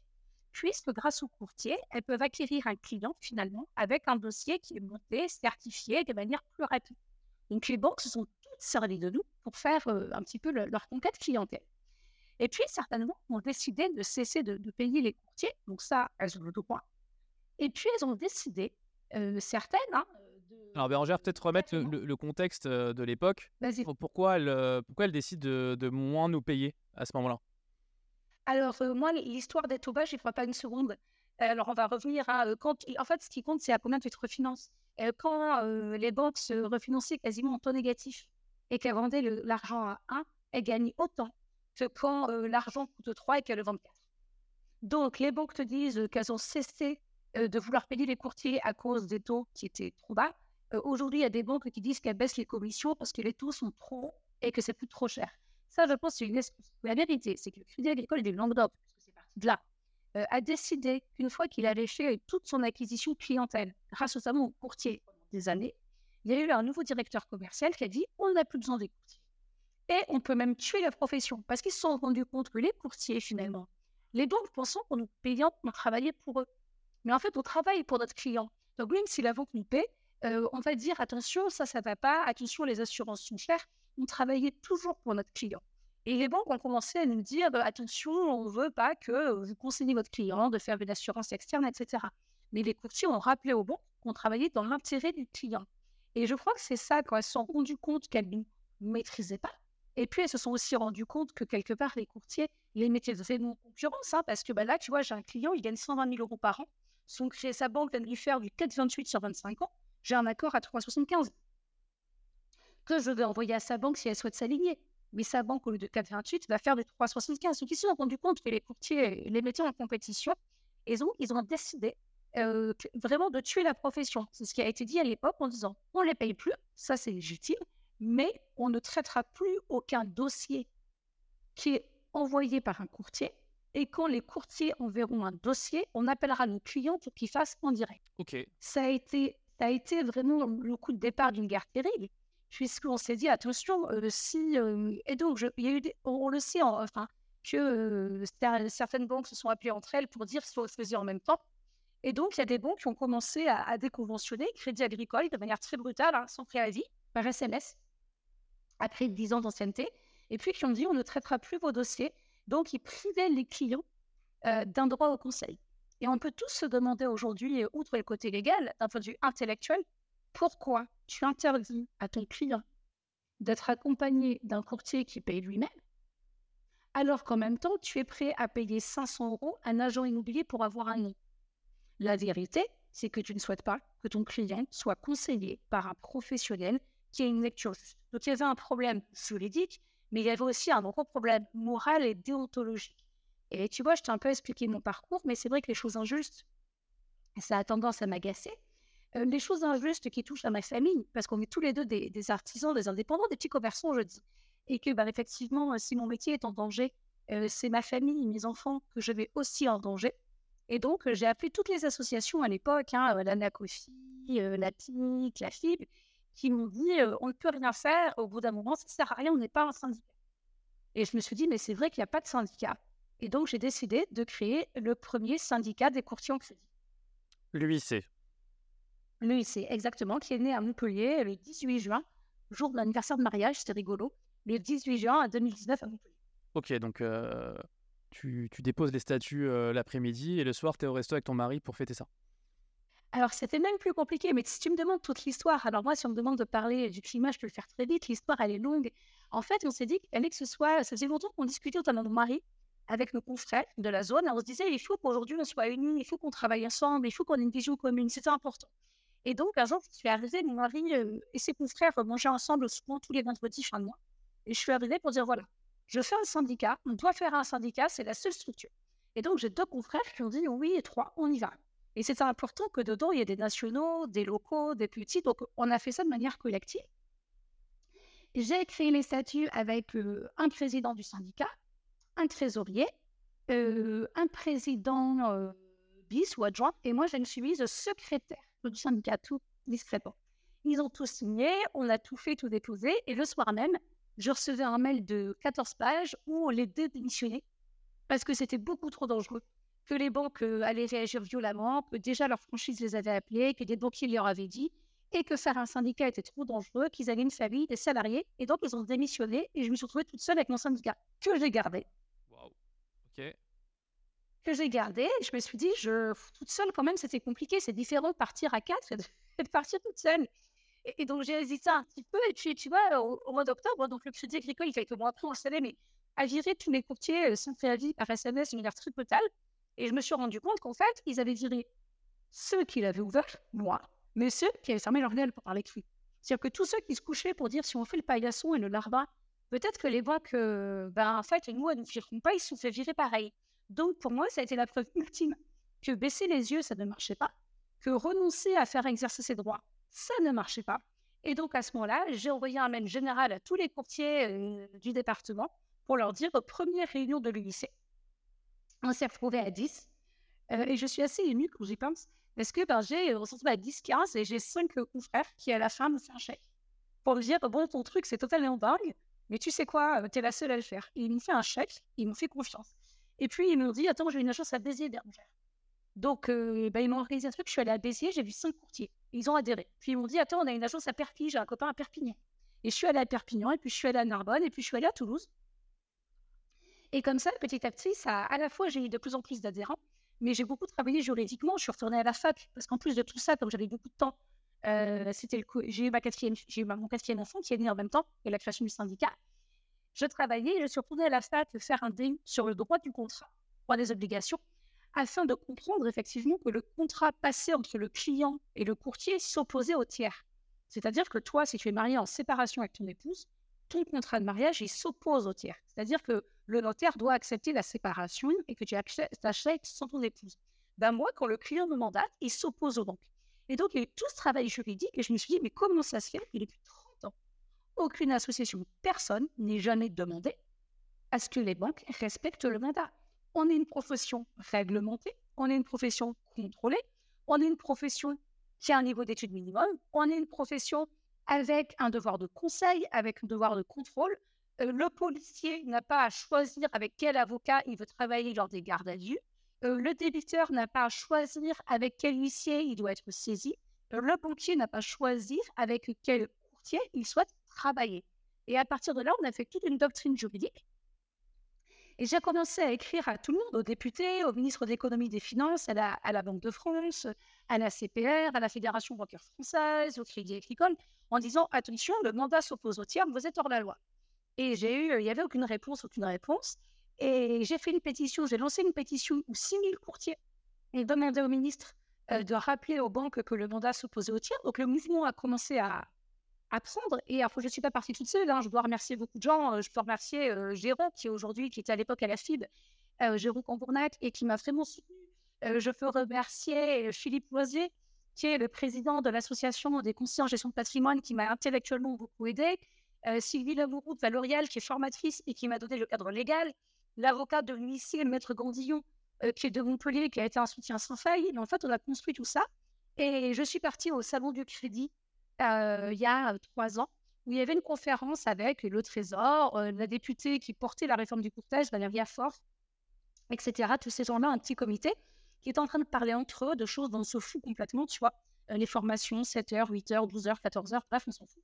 puisque grâce au courtier, elles peuvent acquérir un client finalement avec un dossier qui est monté, certifié de manière plus rapide. Donc les banques se sont toutes servies de nous pour faire euh, un petit peu le, leur conquête clientèle. Et puis, certainement, ont décidé de cesser de, de payer les courtiers. Donc ça, elles ont le droit. Et puis, elles ont décidé, euh, certaines... Hein, de... Alors, Bérangère, peut-être remettre le, le, le contexte de l'époque. Vas-y. Pourquoi elles, pourquoi elles décident de, de moins nous payer à ce moment-là? Alors, euh, moi, l'histoire des taux bas, je n'y crois pas une seconde. Alors, on va revenir à... Euh, quand... En fait, ce qui compte, c'est à combien tu te refinances. Euh, quand euh, les banques se refinançaient quasiment en taux négatif et qu'elles vendaient le, l'argent à un, elles gagnaient autant que quand euh, l'argent coûte trois et qu'elles le vendent quatre. Donc, les banques te disent qu'elles ont cessé euh, de vouloir payer les courtiers à cause des taux qui étaient trop bas. Euh, aujourd'hui, il y a des banques qui disent qu'elles baissent les commissions parce que les taux sont trop hauts et que ça coûte trop cher. Ça, je pense, c'est une excuse. La vérité, c'est que le Crédit Agricole du Languedoc, parce que c'est parti de là, euh, a décidé qu'une fois qu'il a léché toute son acquisition clientèle, grâce notamment aux courtiers pendant des années, il y a eu un nouveau directeur commercial qui a dit « on n'a plus besoin des courtiers ». Et on peut même tuer la profession, parce qu'ils se sont rendus compte que les courtiers, finalement, les banques pensant qu'on nous payait, on travaillait pour eux. Mais en fait, on travaille pour notre client. Donc même si la banque nous paie, euh, on va dire « attention, ça, ça ne va pas, attention, les assurances sont chères ». On travaillait toujours pour notre client. Et les banques ont commencé à nous dire bah, « attention, on ne veut pas que vous conseillez votre client de faire une assurance externe, et cetera » Mais les courtiers ont rappelé aux banques qu'on travaillait dans l'intérêt du client. Et je crois que c'est ça, quand elles se sont rendues compte qu'elles ne maîtrisaient pas. Et puis, elles se sont aussi rendues compte que, quelque part, les courtiers, les mettaient en concurrence, hein, parce que bah, là, tu vois, j'ai un client, il gagne cent vingt mille euros par an. Son, sa banque vient de lui faire du quatre virgule vingt-huit sur vingt-cinq ans. J'ai un accord à trois virgule soixante-quinze. Que je vais envoyer à sa banque si elle souhaite s'aligner. Mais sa banque, au lieu de quatre virgule vingt-huit, va faire de trois virgule soixante-quinze. Donc, ils se sont rendus compte que les courtiers les mettaient en compétition. Et donc, ils ont décidé euh, vraiment de tuer la profession. C'est ce qui a été dit à l'époque en disant « on ne les paye plus, ça c'est légitime, mais on ne traitera plus aucun dossier qui est envoyé par un courtier. Et quand les courtiers enverront un dossier, on appellera nos clients pour qu'ils fassent en direct. Okay. » Ça a été, ça a été vraiment le coup de départ d'une guerre terrible. Puisqu'on s'est dit, attention, euh, si... Euh, et donc, je, y a eu des, on le sait, en, enfin, que euh, certaines banques se sont appelées entre elles pour dire ce qu'on faisait en même temps. Et donc, il y a des banques qui ont commencé à, à déconventionner Crédit Agricole de manière très brutale, hein, sans préavis, par S M S, après dix ans d'ancienneté, et puis qui ont dit, on ne traitera plus vos dossiers. Donc, ils privaient les clients euh, d'un droit au conseil. Et on peut tous se demander aujourd'hui, outre le côté légal, d'un point de vue intellectuel, pourquoi tu interdis à ton client d'être accompagné d'un courtier qui paye lui-même, alors qu'en même temps, tu es prêt à payer cinq cents euros à un agent immobilier pour avoir un nom. La vérité, c'est que tu ne souhaites pas que ton client soit conseillé par un professionnel qui a une lecture juste. Donc, il y avait un problème juridique, mais il y avait aussi un gros problème moral et déontologique. Et tu vois, je t'ai un peu expliqué mon parcours, mais c'est vrai que les choses injustes, ça a tendance à m'agacer. Euh, les choses injustes qui touchent à ma famille, parce qu'on est tous les deux des, des artisans, des indépendants, des petits commerçants, je dis. Et que, bah, effectivement, si mon métier est en danger, euh, c'est ma famille, mes enfants, que je vais aussi en danger. Et donc, j'ai appelé toutes les associations à l'époque, hein, la NACOFI, euh, la P I C, la F I B, qui m'ont dit euh, on ne peut rien faire, au bout d'un moment, ça ne sert à rien, on n'est pas un syndicat. Et je me suis dit mais c'est vrai qu'il n'y a pas de syndicat. Et donc, j'ai décidé de créer le premier syndicat des courtiers en crédit. L'U I C. L'U I C, exactement, qui est né à Montpellier le dix-huit juin, jour de l'anniversaire de mariage, c'était rigolo, le dix-huit juin deux mille dix-neuf à Montpellier. Ok, donc euh, tu, tu déposes les statuts euh, l'après-midi et le soir, tu es au resto avec ton mari pour fêter ça. Alors, c'était même plus compliqué, mais si tu me demandes toute l'histoire, alors moi, si on me demande de parler du climat, je peux le faire très vite, l'histoire, elle est longue. En fait, on s'est dit qu'il fallait que ce soit, ça faisait longtemps qu'on discutait autour de notre mari avec nos confrères de la zone, et on se disait, il faut qu'aujourd'hui, on soit unis, il faut qu'on travaille ensemble, il faut qu'on ait une vision commune, c'était important. Et donc, un jour, je suis arrivée, mon mari euh, et ses confrères mangeaient ensemble souvent tous les vendredis fin de mois. Et je suis arrivée pour dire, voilà, je fais un syndicat, on doit faire un syndicat, c'est la seule structure. Et donc, j'ai deux confrères qui ont dit, oui, et trois, on y va. Et c'était important que dedans, il y ait des nationaux, des locaux, des petits. Donc, on a fait ça de manière collective. J'ai créé les statuts avec euh, un président du syndicat, un trésorier, euh, un président euh, bis ou adjoint. Et moi, je me suis mise secrétaire du syndicat, tout discrètement. Ils ont tout signé, on a tout fait, tout déposé, et le soir même, je recevais un mail de quatorze pages où on les démissionnait, parce que c'était beaucoup trop dangereux, que les banques euh, allaient réagir violemment, que déjà leur franchise les avait appelés, que des banquiers leur avaient dit, et que faire un syndicat était trop dangereux, qu'ils avaient une famille, des salariés, et donc ils ont démissionné, et je me suis retrouvée toute seule avec mon syndicat, que j'ai gardé, wow. Ok. Que j'ai gardé, je me suis dit, je, toute seule quand même, c'était compliqué, c'est différent de partir à quatre et de partir toute seule. Et, et donc, j'ai hésité un petit peu, et puis tu vois, au, au mois d'octobre, donc le Crédit Agricole, il fait que moi, après, on le savait, mais à virer tous les courtiers sans préavis par S M S, de manière très totale, et je me suis rendu compte qu'en fait, ils avaient viré ceux qui l'avaient ouvert, moi, mais ceux qui avaient fermé leur gueule pour parler de lui. C'est-à-dire que tous ceux qui se couchaient pour dire, si on fait le paillasson et le larbin, peut-être que les banques, euh, ben, en fait, nous, elles ne nous vireront pas, ils se sont fait virer pareil. Donc, pour moi, ça a été la preuve ultime que baisser les yeux, ça ne marchait pas, que renoncer à faire exercer ses droits, ça ne marchait pas. Et donc, à ce moment-là, j'ai envoyé un mail général à tous les courtiers euh, du département pour leur dire, aux premières réunions de l'U I C, on s'est retrouvés à dix. Euh, et je suis assez émue quand j'y pense, parce que ben, j'ai, on s'est retrouvé à dix, quinze, et j'ai cinq confrères qui, à la fin, me font un chèque pour me dire, bon, ton truc, c'est totalement dingue, mais tu sais quoi, t'es la seule à le faire. Et ils m'ont fait un chèque, ils m'ont fait confiance. Et puis, ils m'ont dit, attends, j'ai une agence à Béziers, Bérangère. Donc, euh, ben, ils m'ont organisé un truc, je suis allée à Béziers, j'ai vu cinq courtiers. Ils ont adhéré. Puis, ils m'ont dit, attends, on a une agence à Perpignan, j'ai un copain à Perpignan. Et je suis allée à Perpignan, et puis je suis allée à Narbonne, et puis je suis allée à Toulouse. Et comme ça, petit à petit, ça, à la fois, j'ai eu de plus en plus d'adhérents, mais j'ai beaucoup travaillé juridiquement, je suis retournée à la fac, parce qu'en plus de tout ça, comme j'avais beaucoup de temps, euh, c'était le coup, j'ai eu, ma quatrième, j'ai eu ma, mon quatrième enfant qui est né en même temps que la création du syndicat. Je travaillais, je suis retournée à la fac de faire un D U sur le droit du contrat, droit des obligations, afin de comprendre effectivement que le contrat passé entre le client et le courtier s'opposait au tiers. C'est-à-dire que toi, si tu es marié en séparation avec ton épouse, ton contrat de mariage, il s'oppose au tiers. C'est-à-dire que le notaire doit accepter la séparation et que tu t'achètes sans ton épouse. Ben moi, quand le client me mandate, il s'oppose aux banques. Et donc, il y a eu tout ce travail juridique et je me suis dit, mais comment ça se fait? Il est plus trop. Aucune association, personne n'est jamais demandé à ce que les banques respectent le mandat. On est une profession réglementée, on est une profession contrôlée, on est une profession qui a un niveau d'études minimum, on est une profession avec un devoir de conseil, avec un devoir de contrôle. Euh, le policier n'a pas à choisir avec quel avocat il veut travailler lors des gardes à vue. Euh, le débiteur n'a pas à choisir avec quel huissier il doit être saisi. Euh, le banquier n'a pas à choisir avec quel courtier il souhaite travailler. Et à partir de là, on a fait toute une doctrine juridique. Et j'ai commencé à écrire à tout le monde, aux députés, au ministre de l'économie et des finances, à la, à la Banque de France, à la C P R, à la Fédération bancaire française, au Crédit Agricole, en disant, attention, le mandat s'oppose au tiers, vous êtes hors la loi. Et j'ai eu, il n'y avait aucune réponse, aucune réponse. Et j'ai fait une pétition, j'ai lancé une pétition où six mille courtiers ont demandé au ministre euh, de rappeler aux banques que le mandat s'opposait au tiers. Donc le mouvement a commencé à... à prendre. Et après, je ne suis pas partie toute seule, hein. Je dois remercier beaucoup de gens. Je peux remercier euh, Jérôme, qui est aujourd'hui, qui était à l'époque à la F I B, euh, Jérôme Cambournac, et qui m'a vraiment soutenu. Euh, je peux remercier Philippe Loisier, qui est le président de l'association des conseillers en gestion de patrimoine, qui m'a intellectuellement beaucoup aidé. Euh, Sylvie Lamouroux de Valorial, qui est formatrice et qui m'a donné le cadre légal. L'avocat de l'huissier, le maître Grandillon, euh, qui est de Montpellier, qui a été un soutien sans faille. Mais en fait, on a construit tout ça. Et je suis partie au Salon du Crédit Euh, il y a trois ans, où il y avait une conférence avec le Trésor, euh, la députée qui portait la réforme du courtage, Valérie Fort, et cetera. Tous ces gens-là, un petit comité qui est en train de parler entre eux de choses dont on se fout complètement, tu vois. Euh, les formations, sept heures, huit heures, douze heures, quatorze heures, bref, on s'en fout.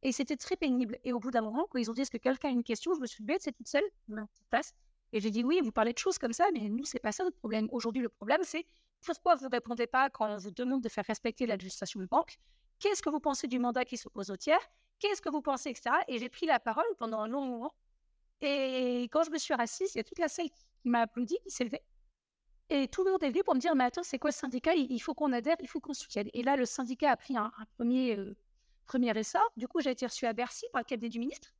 Et c'était très pénible. Et au bout d'un moment, quand ils ont dit, est-ce que quelqu'un a une question? Je me suis bête, c'est toute seule, dans cette place. Et j'ai dit, oui, vous parlez de choses comme ça, mais nous, c'est pas ça notre problème. Aujourd'hui, le problème, c'est pourquoi vous ne répondez pas quand on vous demande de faire respecter la législation de banque? Qu'est-ce que vous pensez du mandat qui s'oppose au tiers? Qu'est-ce que vous pensez, et cetera. Et j'ai pris la parole pendant un long moment. Et quand je me suis assise, il y a toute la salle qui m'a applaudi, qui s'est levée. Et tout le monde est venu pour me dire, mais attends, c'est quoi ce syndicat? Il faut qu'on adhère, il faut qu'on soutienne. Et là, le syndicat a pris un, un premier, euh, premier essor. Du coup, j'ai été reçue à Bercy par le cabinet du ministre,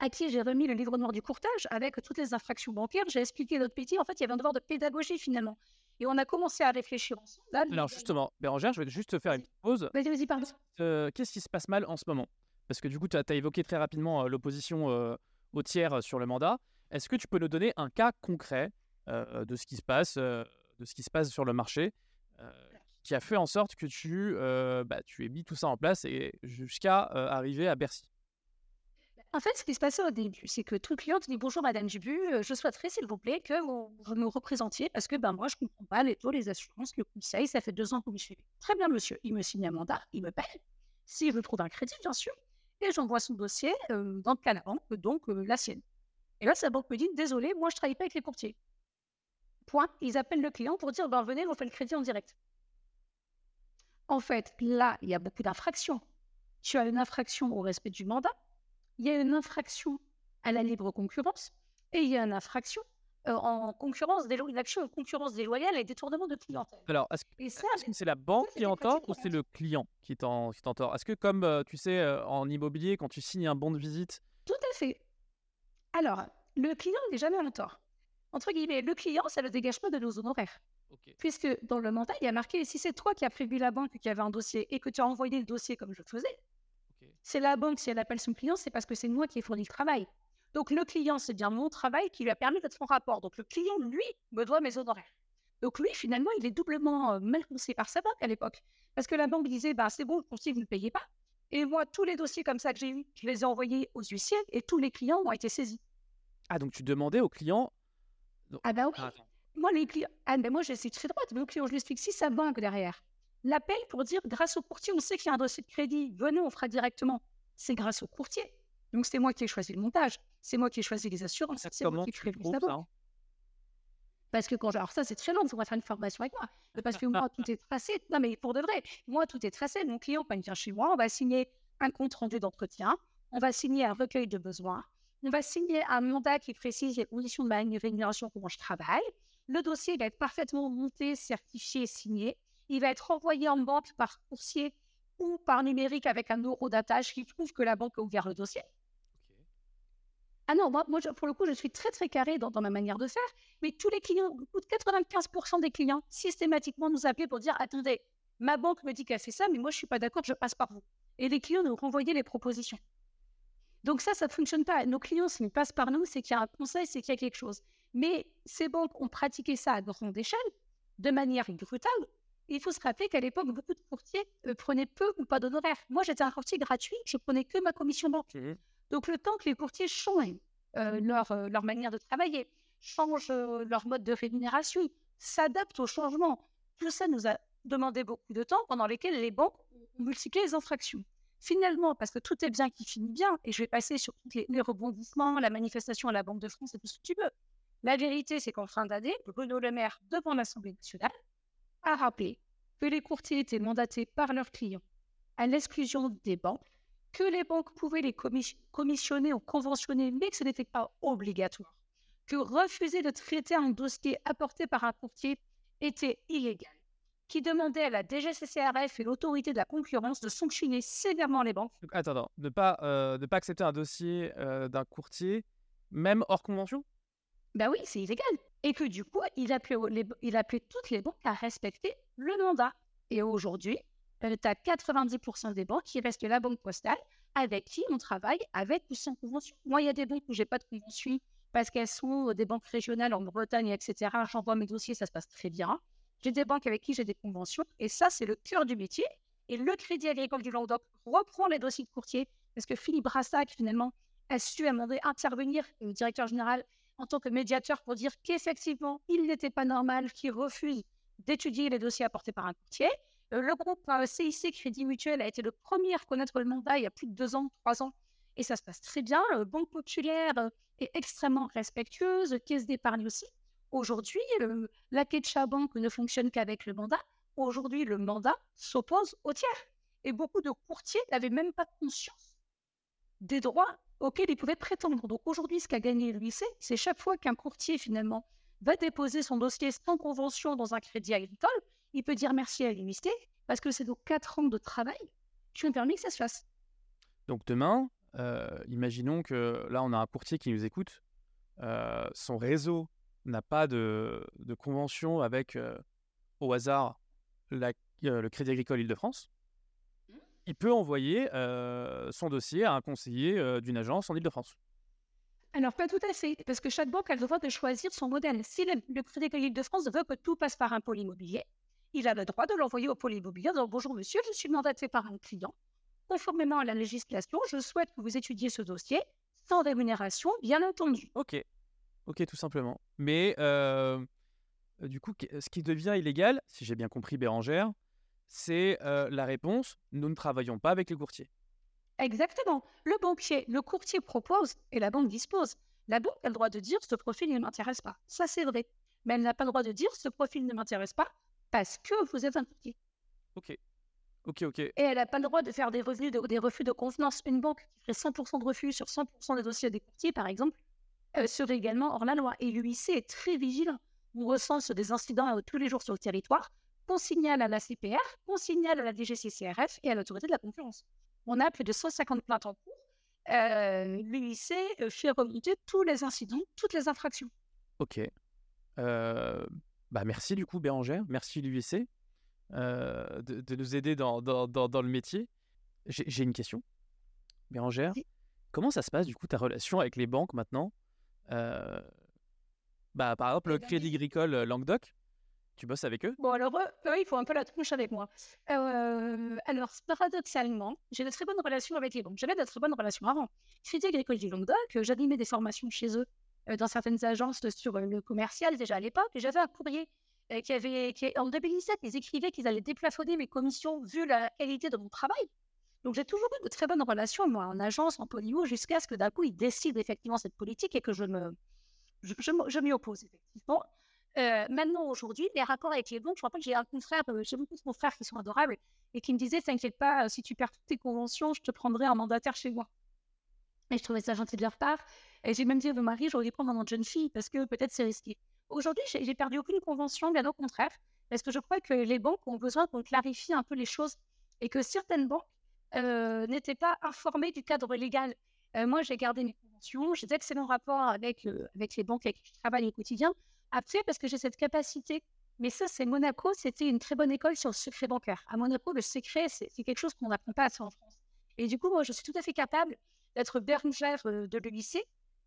à qui j'ai remis le livre noir du courtage avec toutes les infractions bancaires. J'ai expliqué notre petit. En fait, il y avait un devoir de pédagogie, finalement. Et on a commencé à réfléchir ensemble. Là, alors justement, Bérangère, je vais juste faire une pause. Vas-y, vas-y, pardon. Euh, qu'est-ce qui se passe mal en ce moment? Parce que du coup, tu as évoqué très rapidement euh, l'opposition euh, au tiers euh, sur le mandat. Est-ce que tu peux nous donner un cas concret euh, de, ce qui se passe, euh, de ce qui se passe sur le marché euh, qui a fait en sorte que tu, euh, bah, tu aies mis tout ça en place et jusqu'à euh, arriver à Bercy? En fait, ce qui se passait au début, c'est que ton client te dit « Bonjour Madame Dubus, je souhaiterais s'il vous plaît que vous, vous me représentiez parce que ben, moi, je ne comprends pas les taux, les assurances, le conseil, ça fait deux ans que vous me suivez. » Très bien monsieur, il me signe un mandat, il me paye, s'il veut trouver un crédit bien sûr, et j'envoie son dossier euh, dans le plan à banque, donc euh, la sienne. Et là, c'est la banque me dit, désolé, moi, je ne travaille pas avec les courtiers. Point. Ils appellent le client pour dire, ben, venez, on fait le crédit en direct. En fait, là, il y a beaucoup d'infractions. Tu as une infraction au respect du mandat, il y a une infraction à la libre concurrence et il y a une infraction euh, en concurrence délo- une action en concurrence déloyale et détournement de clientèle. Alors, est-ce que, ça, est-ce que c'est la banque qui est en tort ou c'est le client qui est en tort ? Est-ce que, comme euh, tu sais, euh, en immobilier, quand tu signes un bon de visite... Tout à fait. Alors, le client n'est jamais en tort. Entre guillemets, le client, ça ne dégage pas de nos honoraires. Okay. Puisque dans le mandat, il y a marqué, si c'est toi qui as prévu la banque qui avait un dossier et que tu as envoyé le dossier comme je le faisais, okay. C'est la banque, si elle appelle son client, c'est parce que c'est moi qui ai fourni le travail. Donc le client, c'est bien mon travail qui lui a permis d'être en rapport. Donc le client, lui, me doit mes honoraires. Donc lui, finalement, il est doublement euh, mal conseillé par sa banque à l'époque. Parce que la banque disait, bah, c'est bon, le conseiller, vous ne payez pas. Et moi, tous les dossiers comme ça que j'ai eu, je les ai envoyés aux huissiers et tous les clients ont été saisis. Ah, donc tu demandais aux clients... Non. Ah ben oui. Ah, moi, les clients... ah, ben moi, je suis très droite. Mais aux clients, je l'explique. Si sa banque derrière l'appelle pour dire, grâce au courtier, on sait qu'il y a un dossier de crédit, venez, on fera directement. C'est grâce au courtier. Donc, c'est moi qui ai choisi le montage. C'est moi qui ai choisi les assurances. C'est moi qui ai choisi la banque. Parce que quand je... Alors ça, c'est très long, on va faire une formation avec moi. Parce que moi, tout est tracé. Non, mais pour de vrai, moi, tout est tracé. Mon client va venir chez moi, on va signer un compte rendu d'entretien, on va signer un recueil de besoins, on va signer un mandat qui précise les conditions de ma rémunération, comment je travaille. Le dossier va être parfaitement monté, certifié, signé. Il va être envoyé en banque par coursier ou par numérique avec un euro d'attache qui prouve que la banque a ouvert le dossier. Ah non, moi, moi, pour le coup, je suis très, très carrée dans, dans ma manière de faire. Mais tous les clients, quatre-vingt-quinze pour cent des clients, systématiquement nous appelaient pour dire « Attendez, ma banque me dit qu'elle fait ça, mais moi, je ne suis pas d'accord, je passe par vous. » Et les clients nous renvoyaient les propositions. Donc ça, ça ne fonctionne pas. Nos clients, s'ils passent par nous, c'est qu'il y a un conseil, c'est qu'il y a quelque chose. Mais ces banques ont pratiqué ça à grande échelle, de manière brutale. Et il faut se rappeler qu'à l'époque, beaucoup de courtiers euh, prenaient peu ou pas d'honoraires. Moi, j'étais un courtier gratuit, je ne prenais que ma commission banque. Mmh. Donc, le temps que les courtiers changent euh, leur, euh, leur manière de travailler, changent euh, leur mode de rémunération, s'adaptent au changement, tout ça nous a demandé beaucoup de temps pendant lesquels les banques ont multiplié les infractions. Finalement, parce que tout est bien qui finit bien, et je vais passer sur tous les, les rebondissements, la manifestation à la Banque de France et tout ce que tu veux. La vérité, c'est qu'en fin d'année, Bruno Le Maire, devant l'Assemblée nationale, a rappelé que les courtiers étaient mandatés par leurs clients à l'exclusion des banques, que les banques pouvaient les commissionner ou conventionner, mais que ce n'était pas obligatoire, que refuser de traiter un dossier apporté par un courtier était illégal, qui demandait à la D G C C R F et l'autorité de la concurrence de sanctionner sévèrement les banques. Attends, attends. Ne, pas, euh, ne pas accepter un dossier euh, d'un courtier, même hors convention ? Ben oui, c'est illégal. Et que du coup, il appelait, les, il appelait toutes les banques à respecter le mandat. Et aujourd'hui, tu as quatre-vingt-dix pour cent des banques qui restent la banque postale avec qui on travaille avec ou sans convention. Moi, il y a des banques où je n'ai pas de convention parce qu'elles sont des banques régionales en Bretagne, et cetera. J'envoie mes dossiers, ça se passe très bien. J'ai des banques avec qui j'ai des conventions et ça, c'est le cœur du métier. Et le Crédit Agricole du Languedoc reprend les dossiers de courtier parce que Philippe Brassac, finalement, a su amender, intervenir, le directeur général, en tant que médiateur pour dire qu'effectivement, il n'était pas normal qu'il refuse d'étudier les dossiers apportés par un courtier. Le groupe euh, C I C, Crédit Mutuel, a été le premier à connaître le mandat il y a plus de deux ans, trois ans, et ça se passe très bien. Le Banque Populaire euh, est extrêmement respectueuse, Caisse d'Épargne aussi. Aujourd'hui, le, la Ketcha Banque ne fonctionne qu'avec le mandat. Aujourd'hui, le mandat s'oppose au tiers. Et beaucoup de courtiers n'avaient même pas conscience des droits auxquels ils pouvaient prétendre. Donc aujourd'hui, ce qu'a gagné l'U I C, c'est chaque fois qu'un courtier, finalement, va déposer son dossier sans convention dans un crédit agricole, il peut dire merci à l'U I C parce que c'est donc quatre ans de travail qui ont permis que ça se fasse. Donc demain, euh, imaginons que là, on a un courtier qui nous écoute. Euh, son réseau n'a pas de, de convention avec, euh, au hasard, la, euh, le Crédit Agricole Île-de-France. Mmh. Il peut envoyer euh, son dossier à un conseiller euh, d'une agence en Île-de-France. Alors, pas tout à fait, parce que chaque banque a le droit de choisir son modèle. Si le, le Crédit Agricole Île-de-France veut que tout passe par un pôle immobilier, il a le droit de l'envoyer au pôle immobilier en disant « Bonjour monsieur, je suis mandaté par un client. Conformément à la législation, je souhaite que vous étudiez ce dossier sans rémunération, bien entendu. » Ok, ok, tout simplement. Mais euh, du coup, ce qui devient illégal, si j'ai bien compris Bérangère, c'est euh, la réponse « Nous ne travaillons pas avec les courtiers. » Exactement. Le banquier, le courtier propose et la banque dispose. La banque a le droit de dire « ce profil ne m'intéresse pas ». Ça, c'est vrai. Mais elle n'a pas le droit de dire « ce profil ne m'intéresse pas » parce que vous êtes impliqué. Ok. Ok, ok. Et elle n'a pas le droit de faire des, revenus de, des refus de convenance. Une banque qui ferait cent pour cent de refus sur cent pour cent des dossiers des courtiers, par exemple, euh, serait également hors la loi. Et l'U I C est très vigilant. On recense des incidents tous les jours sur le territoire, qu'on signale à la C P R, qu'on signale à la D G C C R F et à l'autorité de la concurrence. On a plus de cent cinquante plaintes en cours. Euh, L'U I C fait remonter tous les incidents, toutes les infractions. Ok. Euh, bah merci du coup, Bérangère. Merci l'U I C euh, de, de nous aider dans, dans, dans, dans le métier. J'ai, j'ai une question. Bérangère, oui. Comment ça se passe du coup ta relation avec les banques maintenant euh, bah, par exemple, le Crédit Agricole Languedoc, tu bosses avec eux ? Bon, alors, eux, eux, ils font un peu la tronche avec moi. Euh, alors, paradoxalement, j'ai de très bonnes relations avec les banques. J'avais de très bonnes relations avant. Crédit Agricole du Languedoc, j'animais des formations chez eux euh, dans certaines agences sur euh, le commercial déjà à l'époque. Et j'avais un courrier euh, qui avait, qui, en deux mille dix-sept, ils écrivaient qu'ils allaient déplafonner mes commissions vu la qualité de mon travail. Donc, j'ai toujours eu de très bonnes relations, moi, en agence, en polio, jusqu'à ce que d'un coup, ils décident effectivement cette politique et que je me... Je, je, je m'y oppose, effectivement. Euh, maintenant, aujourd'hui, les raccords avec les banques, je me rappelle, j'ai un confrère, j'ai beaucoup de confrères qui sont adorables et qui me disaient « T'inquiète pas, si tu perds toutes tes conventions, je te prendrai un mandataire chez moi. » Et je trouvais ça gentil de leur part. Et j'ai même dit à mon mari « Je voulais prendre un nom de jeune fille parce que peut-être c'est risqué. » Aujourd'hui, j'ai, j'ai perdu aucune convention, bien au contraire, parce que je crois que les banques ont besoin qu'on clarifie un peu les choses et que certaines banques euh, n'étaient pas informées du cadre légal. Euh, moi, j'ai gardé mes conventions, j'ai d'excellents rapports avec, euh, avec les banques avec qui je travaille au quotidien. Après, parce que j'ai cette capacité, mais ça, c'est Monaco, c'était une très bonne école sur le secret bancaire. À Monaco, le secret, c'est, c'est quelque chose qu'on n'apprend pas assez en France. Et du coup, moi, je suis tout à fait capable d'être Bérangère euh, de l'U I C,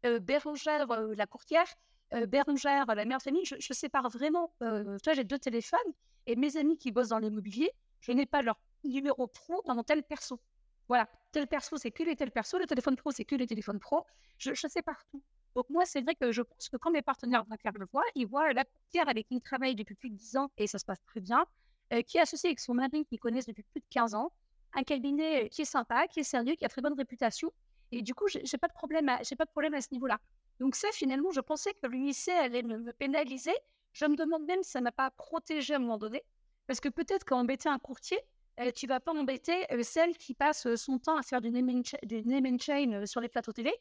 euh, Bérangère euh, la courtière, euh, Bérangère la mère de famille. Je, je sépare vraiment. Euh, toi, j'ai deux téléphones et mes amis qui bossent dans l'immobilier, je n'ai pas leur numéro pro dans mon tel perso. Voilà, tel perso, c'est que les tel perso, le téléphone pro, c'est que les téléphones pro, je, je sais partout. Donc moi, c'est vrai que je pense que quand mes partenaires bancaires le voient, ils voient la courtière avec qui ils travaillent depuis plus de dix ans, et ça se passe très bien, euh, qui est associée avec son mari qu'ils connaissent depuis plus de quinze ans, un cabinet qui est sympa, qui est sérieux, qui a très bonne réputation, et du coup, je n'ai pas de problème à, j'ai pas de problème à ce niveau-là. Donc ça, finalement, je pensais que l'U I C allait me, me pénaliser, je me demande même si ça ne m'a pas protégée à un moment donné, parce que peut-être qu'embêter un courtier, Euh, tu ne vas pas m'embêter euh, celle qui passe euh, son temps à faire du name and, cha- du name and chain euh, sur les plateaux télé,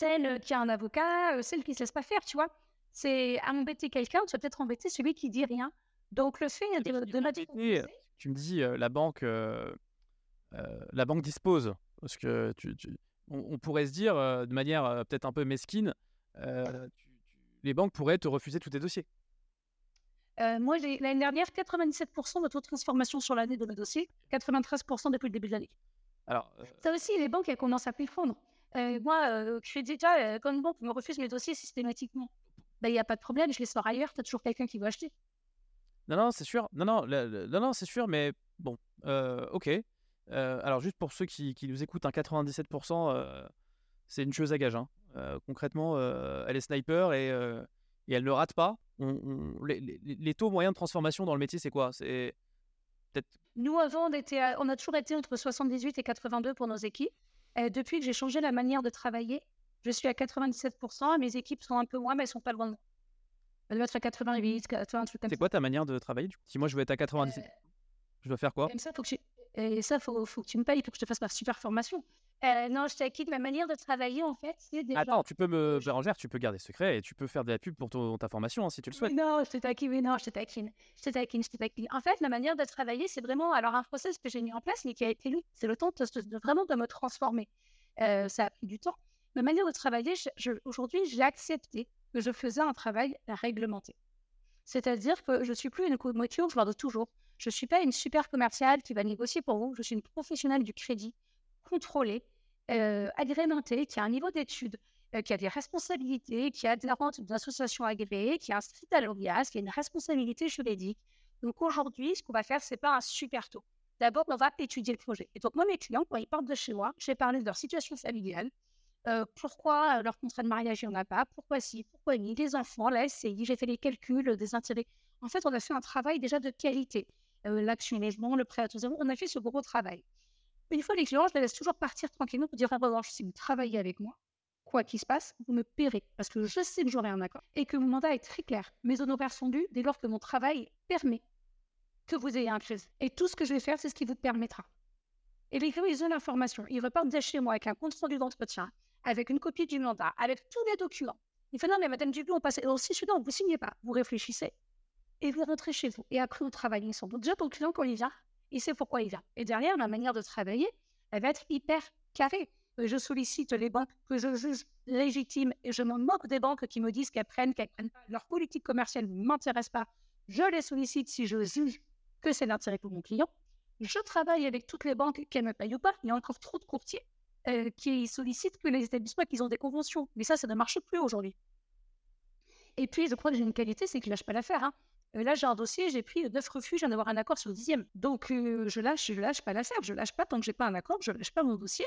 celle euh, qui a un avocat, euh, celle qui ne se laisse pas faire, tu vois. C'est à embêter quelqu'un, tu vas peut-être embêter celui qui ne dit rien. Donc le fait de, de notre... Tu me dis, euh, la, banque, euh, euh, la banque dispose, parce que tu, tu, on, on pourrait se dire, euh, de manière euh, peut-être un peu mesquine, euh, tu, tu, les banques pourraient te refuser tous tes dossiers. Euh, moi, l'année dernière, quatre-vingt-dix-sept pour cent de taux de transformation sur l'année de mes dossiers, quatre-vingt-treize pour cent depuis le début de l'année. Alors, euh... ça aussi, les banques, elles commencent à confondre. Euh, moi, euh, je dis déjà, quand une banque me refuse mes dossiers systématiquement, ben, il n'y a pas de problème, je les sors ailleurs, tu as toujours quelqu'un qui veut acheter. Non, non, c'est sûr. Non, non, le, le, non, non c'est sûr, mais bon, euh, ok. Euh, alors, juste pour ceux qui, qui nous écoutent, un hein, quatre-vingt-dix-sept pour cent, euh, c'est une chose à gage. Hein. Euh, concrètement, euh, elle est sniper et, euh, et elle ne rate pas. On, on, les, les, les taux moyens de transformation dans le métier, c'est quoi ? C'est peut-être... Nous, avant, on, était à, on a toujours été entre soixante-dix-huit et quatre-vingt-deux pour nos équipes. Euh, depuis que j'ai changé la manière de travailler, je suis à quatre-vingt-dix-sept pour cent. Mes équipes sont un peu moins, mais elles ne sont pas loin de moi. Elles doivent être à quatre-vingt-huit, quatre-vingts, un truc comme ça. C'est quoi ta manière de travailler ? Si moi, je veux être à quatre-vingt-dix-sept, euh, je dois faire quoi ? Comme ça, faut que tu... Et ça, il faut, faut que tu me payes, il faut que je te fasse ma super formation. Euh, non, je t'acquitte. Ma manière de travailler, en fait, c'est déjà... Attends, tu peux me... Bérangère, tu peux garder secret et tu peux faire de la pub pour ton, ta formation, hein, si tu le souhaites. Mais non, je te taquine, mais non, je te taquine. Je te taquine, je te taquine. En fait, ma manière de travailler, c'est vraiment... Alors, un process que j'ai mis en place, mais qui a été long. C'est le temps de, de, vraiment de me transformer. Euh, ça a pris du temps. Ma manière de travailler, je, je, aujourd'hui, j'ai accepté que je faisais un travail réglementé. C'est-à-dire que je ne suis plus une moitié où je vends de toujours. Je ne suis pas une super commerciale qui va négocier pour vous. Je suis une professionnelle du crédit, contrôlée, euh, agrémentée, qui a un niveau d'études, euh, qui a des responsabilités, qui a de la rente d'une association agréée, qui a un strict allovias, qui a une responsabilité juridique. Donc aujourd'hui, ce qu'on va faire, ce n'est pas un super taux. D'abord, on va étudier le projet. Et donc, moi, mes clients, quand ils partent de chez moi, j'ai parlé de leur situation familiale, euh, pourquoi leur contrat de mariage, il n'y en a pas, pourquoi si, pourquoi ni, les enfants, la S C I, j'ai fait les calculs des intérêts. En fait, on a fait un travail déjà de qualité. Euh, l'action logement, le prêt à tout zéro, on a fait ce gros travail. Une fois les clients, je les laisse toujours partir tranquillement pour dire en revanche, si vous travaillez avec moi, quoi qu'il se passe, vous me paierez parce que je sais que j'aurai un accord et que mon mandat est très clair. Mes honoraires sont dus dès lors que mon travail permet que vous ayez un crédit. Et tout ce que je vais faire, c'est ce qui vous permettra. Et les crédits, ils ont l'information. Ils repartent de chez moi avec un compte rendu d'entretien, avec une copie du mandat, avec tous les documents. Il fait non, mais madame Dubus, on passe. Alors, si je dis non, vous ne signez pas, vous réfléchissez et vous rentrez chez vous. Et après, on travaille ensemble. Donc, déjà, ton client, quand il vient, il sait pourquoi il vient. Et derrière, la manière de travailler, elle va être hyper carrée. Je sollicite les banques que je juge légitimes et je m'en moque des banques qui me disent qu'elles prennent, qu'elles prennent pas. Leur politique commerciale ne m'intéresse pas. Je les sollicite si je juge que c'est l'intérêt pour mon client. Je travaille avec toutes les banques qu'elles me payent ou pas. Il y a encore trop de courtiers euh, qui sollicitent que les établissements qu'ils ont des conventions. Mais ça, ça ne marche plus aujourd'hui. Et puis, je crois que j'ai une qualité, c'est que je ne lâche pas l'affaire. Hein. Euh, là, j'ai un dossier, j'ai pris neuf refus, je viens d'avoir un accord sur le dixième. Donc, euh, je lâche, je lâche pas l'affaire. Je lâche pas tant que je n'ai pas un accord, je lâche pas mon dossier.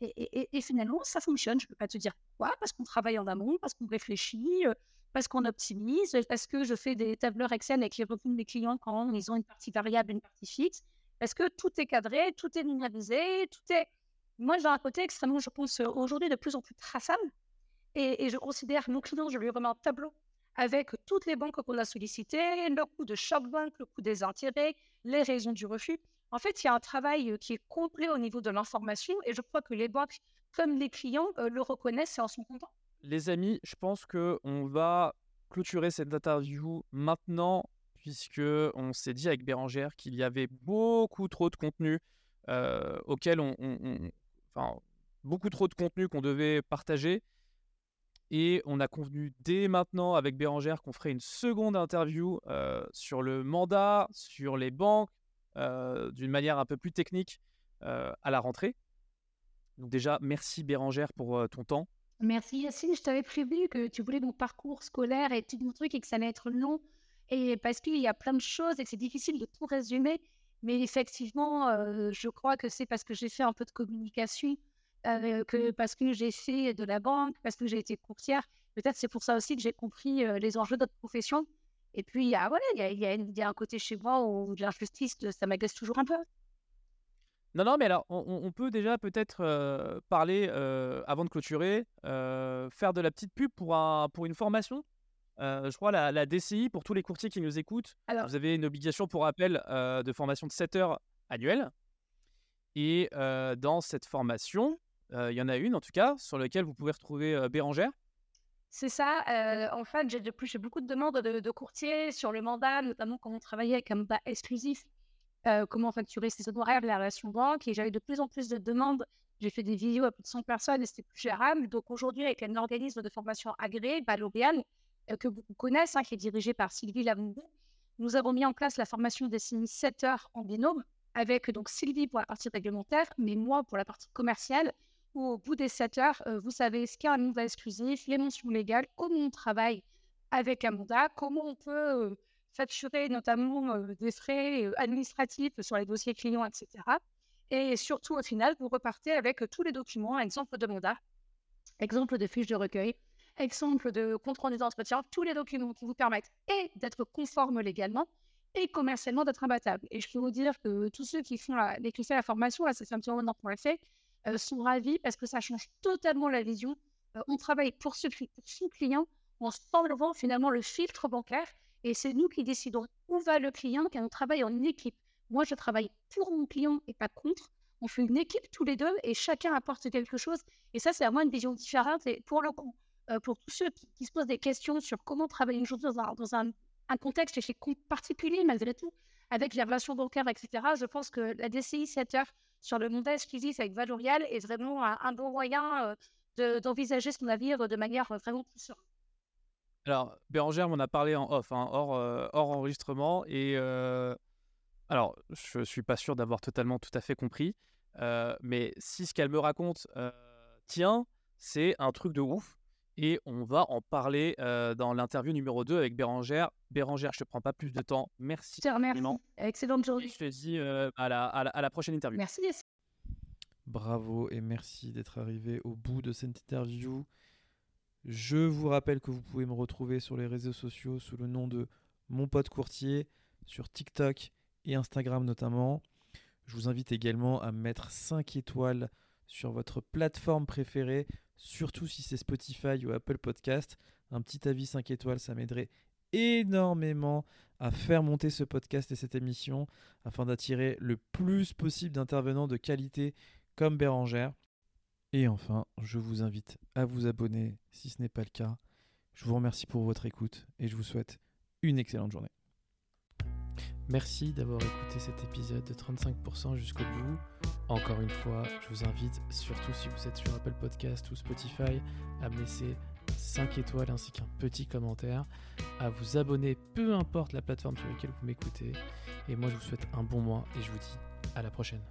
Et, et, et finalement, ça fonctionne. Je ne peux pas te dire pourquoi, parce qu'on travaille en amont, parce qu'on réfléchit, parce qu'on optimise, parce que je fais des tableurs Excel avec les revenus des clients quand ils ont une partie variable, une partie fixe, parce que tout est cadré, tout est numérisé, tout est... Moi, j'ai un côté extrêmement, je pense, aujourd'hui de plus en plus traçable. Et, et je considère mon client, je lui remets un tableau avec toutes les banques qu'on a sollicitées, le coût de chaque banque, le coût des intérêts, les raisons du refus. En fait, il y a un travail qui est complet au niveau de l'information et je crois que les banques, comme les clients, euh, le reconnaissent et en sont contents. Les amis, je pense qu'on va clôturer cette interview maintenant puisqu'on s'est dit avec Bérangère qu'il y avait beaucoup trop de contenu euh, auquel on, on, on... Enfin, beaucoup trop de contenu qu'on devait partager et on a convenu dès maintenant avec Bérangère qu'on ferait une seconde interview euh, sur le mandat, sur les banques, Euh, d'une manière un peu plus technique euh, à la rentrée. Donc déjà, merci Bérangère pour euh, ton temps. Merci Yacine, je t'avais prévu que tu voulais mon parcours scolaire et tout mon truc et que ça allait être long et parce qu'il y a plein de choses et que c'est difficile de tout résumer. Mais effectivement, euh, je crois que c'est parce que j'ai fait un peu de communication, euh, que parce que j'ai fait de la banque, parce que j'ai été courtière. Peut-être c'est pour ça aussi que j'ai compris euh, les enjeux de notre profession. Et puis, il y a, voilà, il y a, il y a, il y a un côté chez moi où de l'injustice, ça m'agace toujours un peu. Non, non, mais alors, on, on peut déjà peut-être euh, parler, euh, avant de clôturer, euh, faire de la petite pub pour, un, pour une formation. Euh, je crois la, la D C I, pour tous les courtiers qui nous écoutent, alors... vous avez une obligation pour rappel euh, de formation de sept heures annuelles. Et euh, dans cette formation, euh, il y en a une, en tout cas, sur laquelle vous pouvez retrouver euh, Bérangère. C'est ça. Euh, en fait, j'ai, depuis, j'ai beaucoup de demandes de, de courtiers sur le mandat, notamment quand on travaillait avec un mandat exclusif, euh, comment facturer ses honoraires, la relation banque. Et j'avais de plus en plus de demandes. J'ai fait des vidéos à plus de cent personnes et c'était plus gérable. Donc aujourd'hui, avec un organisme de formation agréé, L'Oréal, euh, que beaucoup connaissent, hein, qui est dirigé par Sylvie Lamouroux, nous avons mis en place la formation des sept heures en binôme avec donc Sylvie pour la partie réglementaire, mais moi pour la partie commerciale. Au bout des sept heures, euh, vous savez ce qu'est un mandat exclusif, les mentions légales, comment on travaille avec un mandat, comment on peut euh, facturer notamment euh, des frais euh, administratifs sur les dossiers clients, et cetera. Et surtout, au final, vous repartez avec euh, tous les documents, exemple de mandat, exemple de fiche de recueil, exemple de compte rendu d'entretien, tous les documents qui vous permettent et d'être conforme légalement et commercialement d'être imbattable. Et je peux vous dire que euh, tous ceux qui font la, qui font la formation, là, c'est un petit moment pour le fait, Euh, sont ravis parce que ça change totalement la vision. Euh, on travaille pour ce, pour ce client en enlevant finalement le filtre bancaire et c'est nous qui décidons où va le client car on travaille en équipe. Moi, je travaille pour mon client et pas contre. On fait une équipe tous les deux et chacun apporte quelque chose. Et ça, c'est à moi une vision différente. Et pour, le, euh, pour tous ceux qui, qui se posent des questions sur comment travailler aujourd'hui dans un, dans un, un contexte particulier, malgré tout, avec les relations bancaires, et cetera, je pense que la D C I sept heures sur le montage qu'ils disent avec L'Oréal est vraiment un, un bon moyen euh, de, d'envisager son avenir de manière euh, vraiment plus sûre. Alors, Bérangère m'en a parlé en off, hein, hors, euh, hors enregistrement. Et euh, alors, je ne suis pas sûr d'avoir totalement tout à fait compris. Euh, mais si ce qu'elle me raconte euh, tient, c'est un truc de ouf. Et on va en parler euh, dans l'interview numéro deux avec Bérangère. Bérangère, je ne te prends pas plus de temps. Merci. Je te remercie. Excellente journée. Je te dis euh, à, la, à, la, à la prochaine interview. Merci. Bravo et merci d'être arrivé au bout de cette interview. Je vous rappelle que vous pouvez me retrouver sur les réseaux sociaux sous le nom de Mon Pote Courtier, sur TikTok et Instagram notamment. Je vous invite également à mettre cinq étoiles sur votre plateforme préférée, surtout si c'est Spotify ou Apple Podcasts. Un petit avis cinq étoiles, ça m'aiderait énormément à faire monter ce podcast et cette émission afin d'attirer le plus possible d'intervenants de qualité comme Bérangère. Et enfin, je vous invite à vous abonner si ce n'est pas le cas. Je vous remercie pour votre écoute et je vous souhaite une excellente journée. Merci d'avoir écouté cet épisode de trente-cinq pour cent jusqu'au bout. Encore une fois, je vous invite, surtout si vous êtes sur Apple Podcasts ou Spotify, à me laisser cinq étoiles ainsi qu'un petit commentaire, à vous abonner, peu importe la plateforme sur laquelle vous m'écoutez. Et moi, je vous souhaite un bon mois et je vous dis à la prochaine.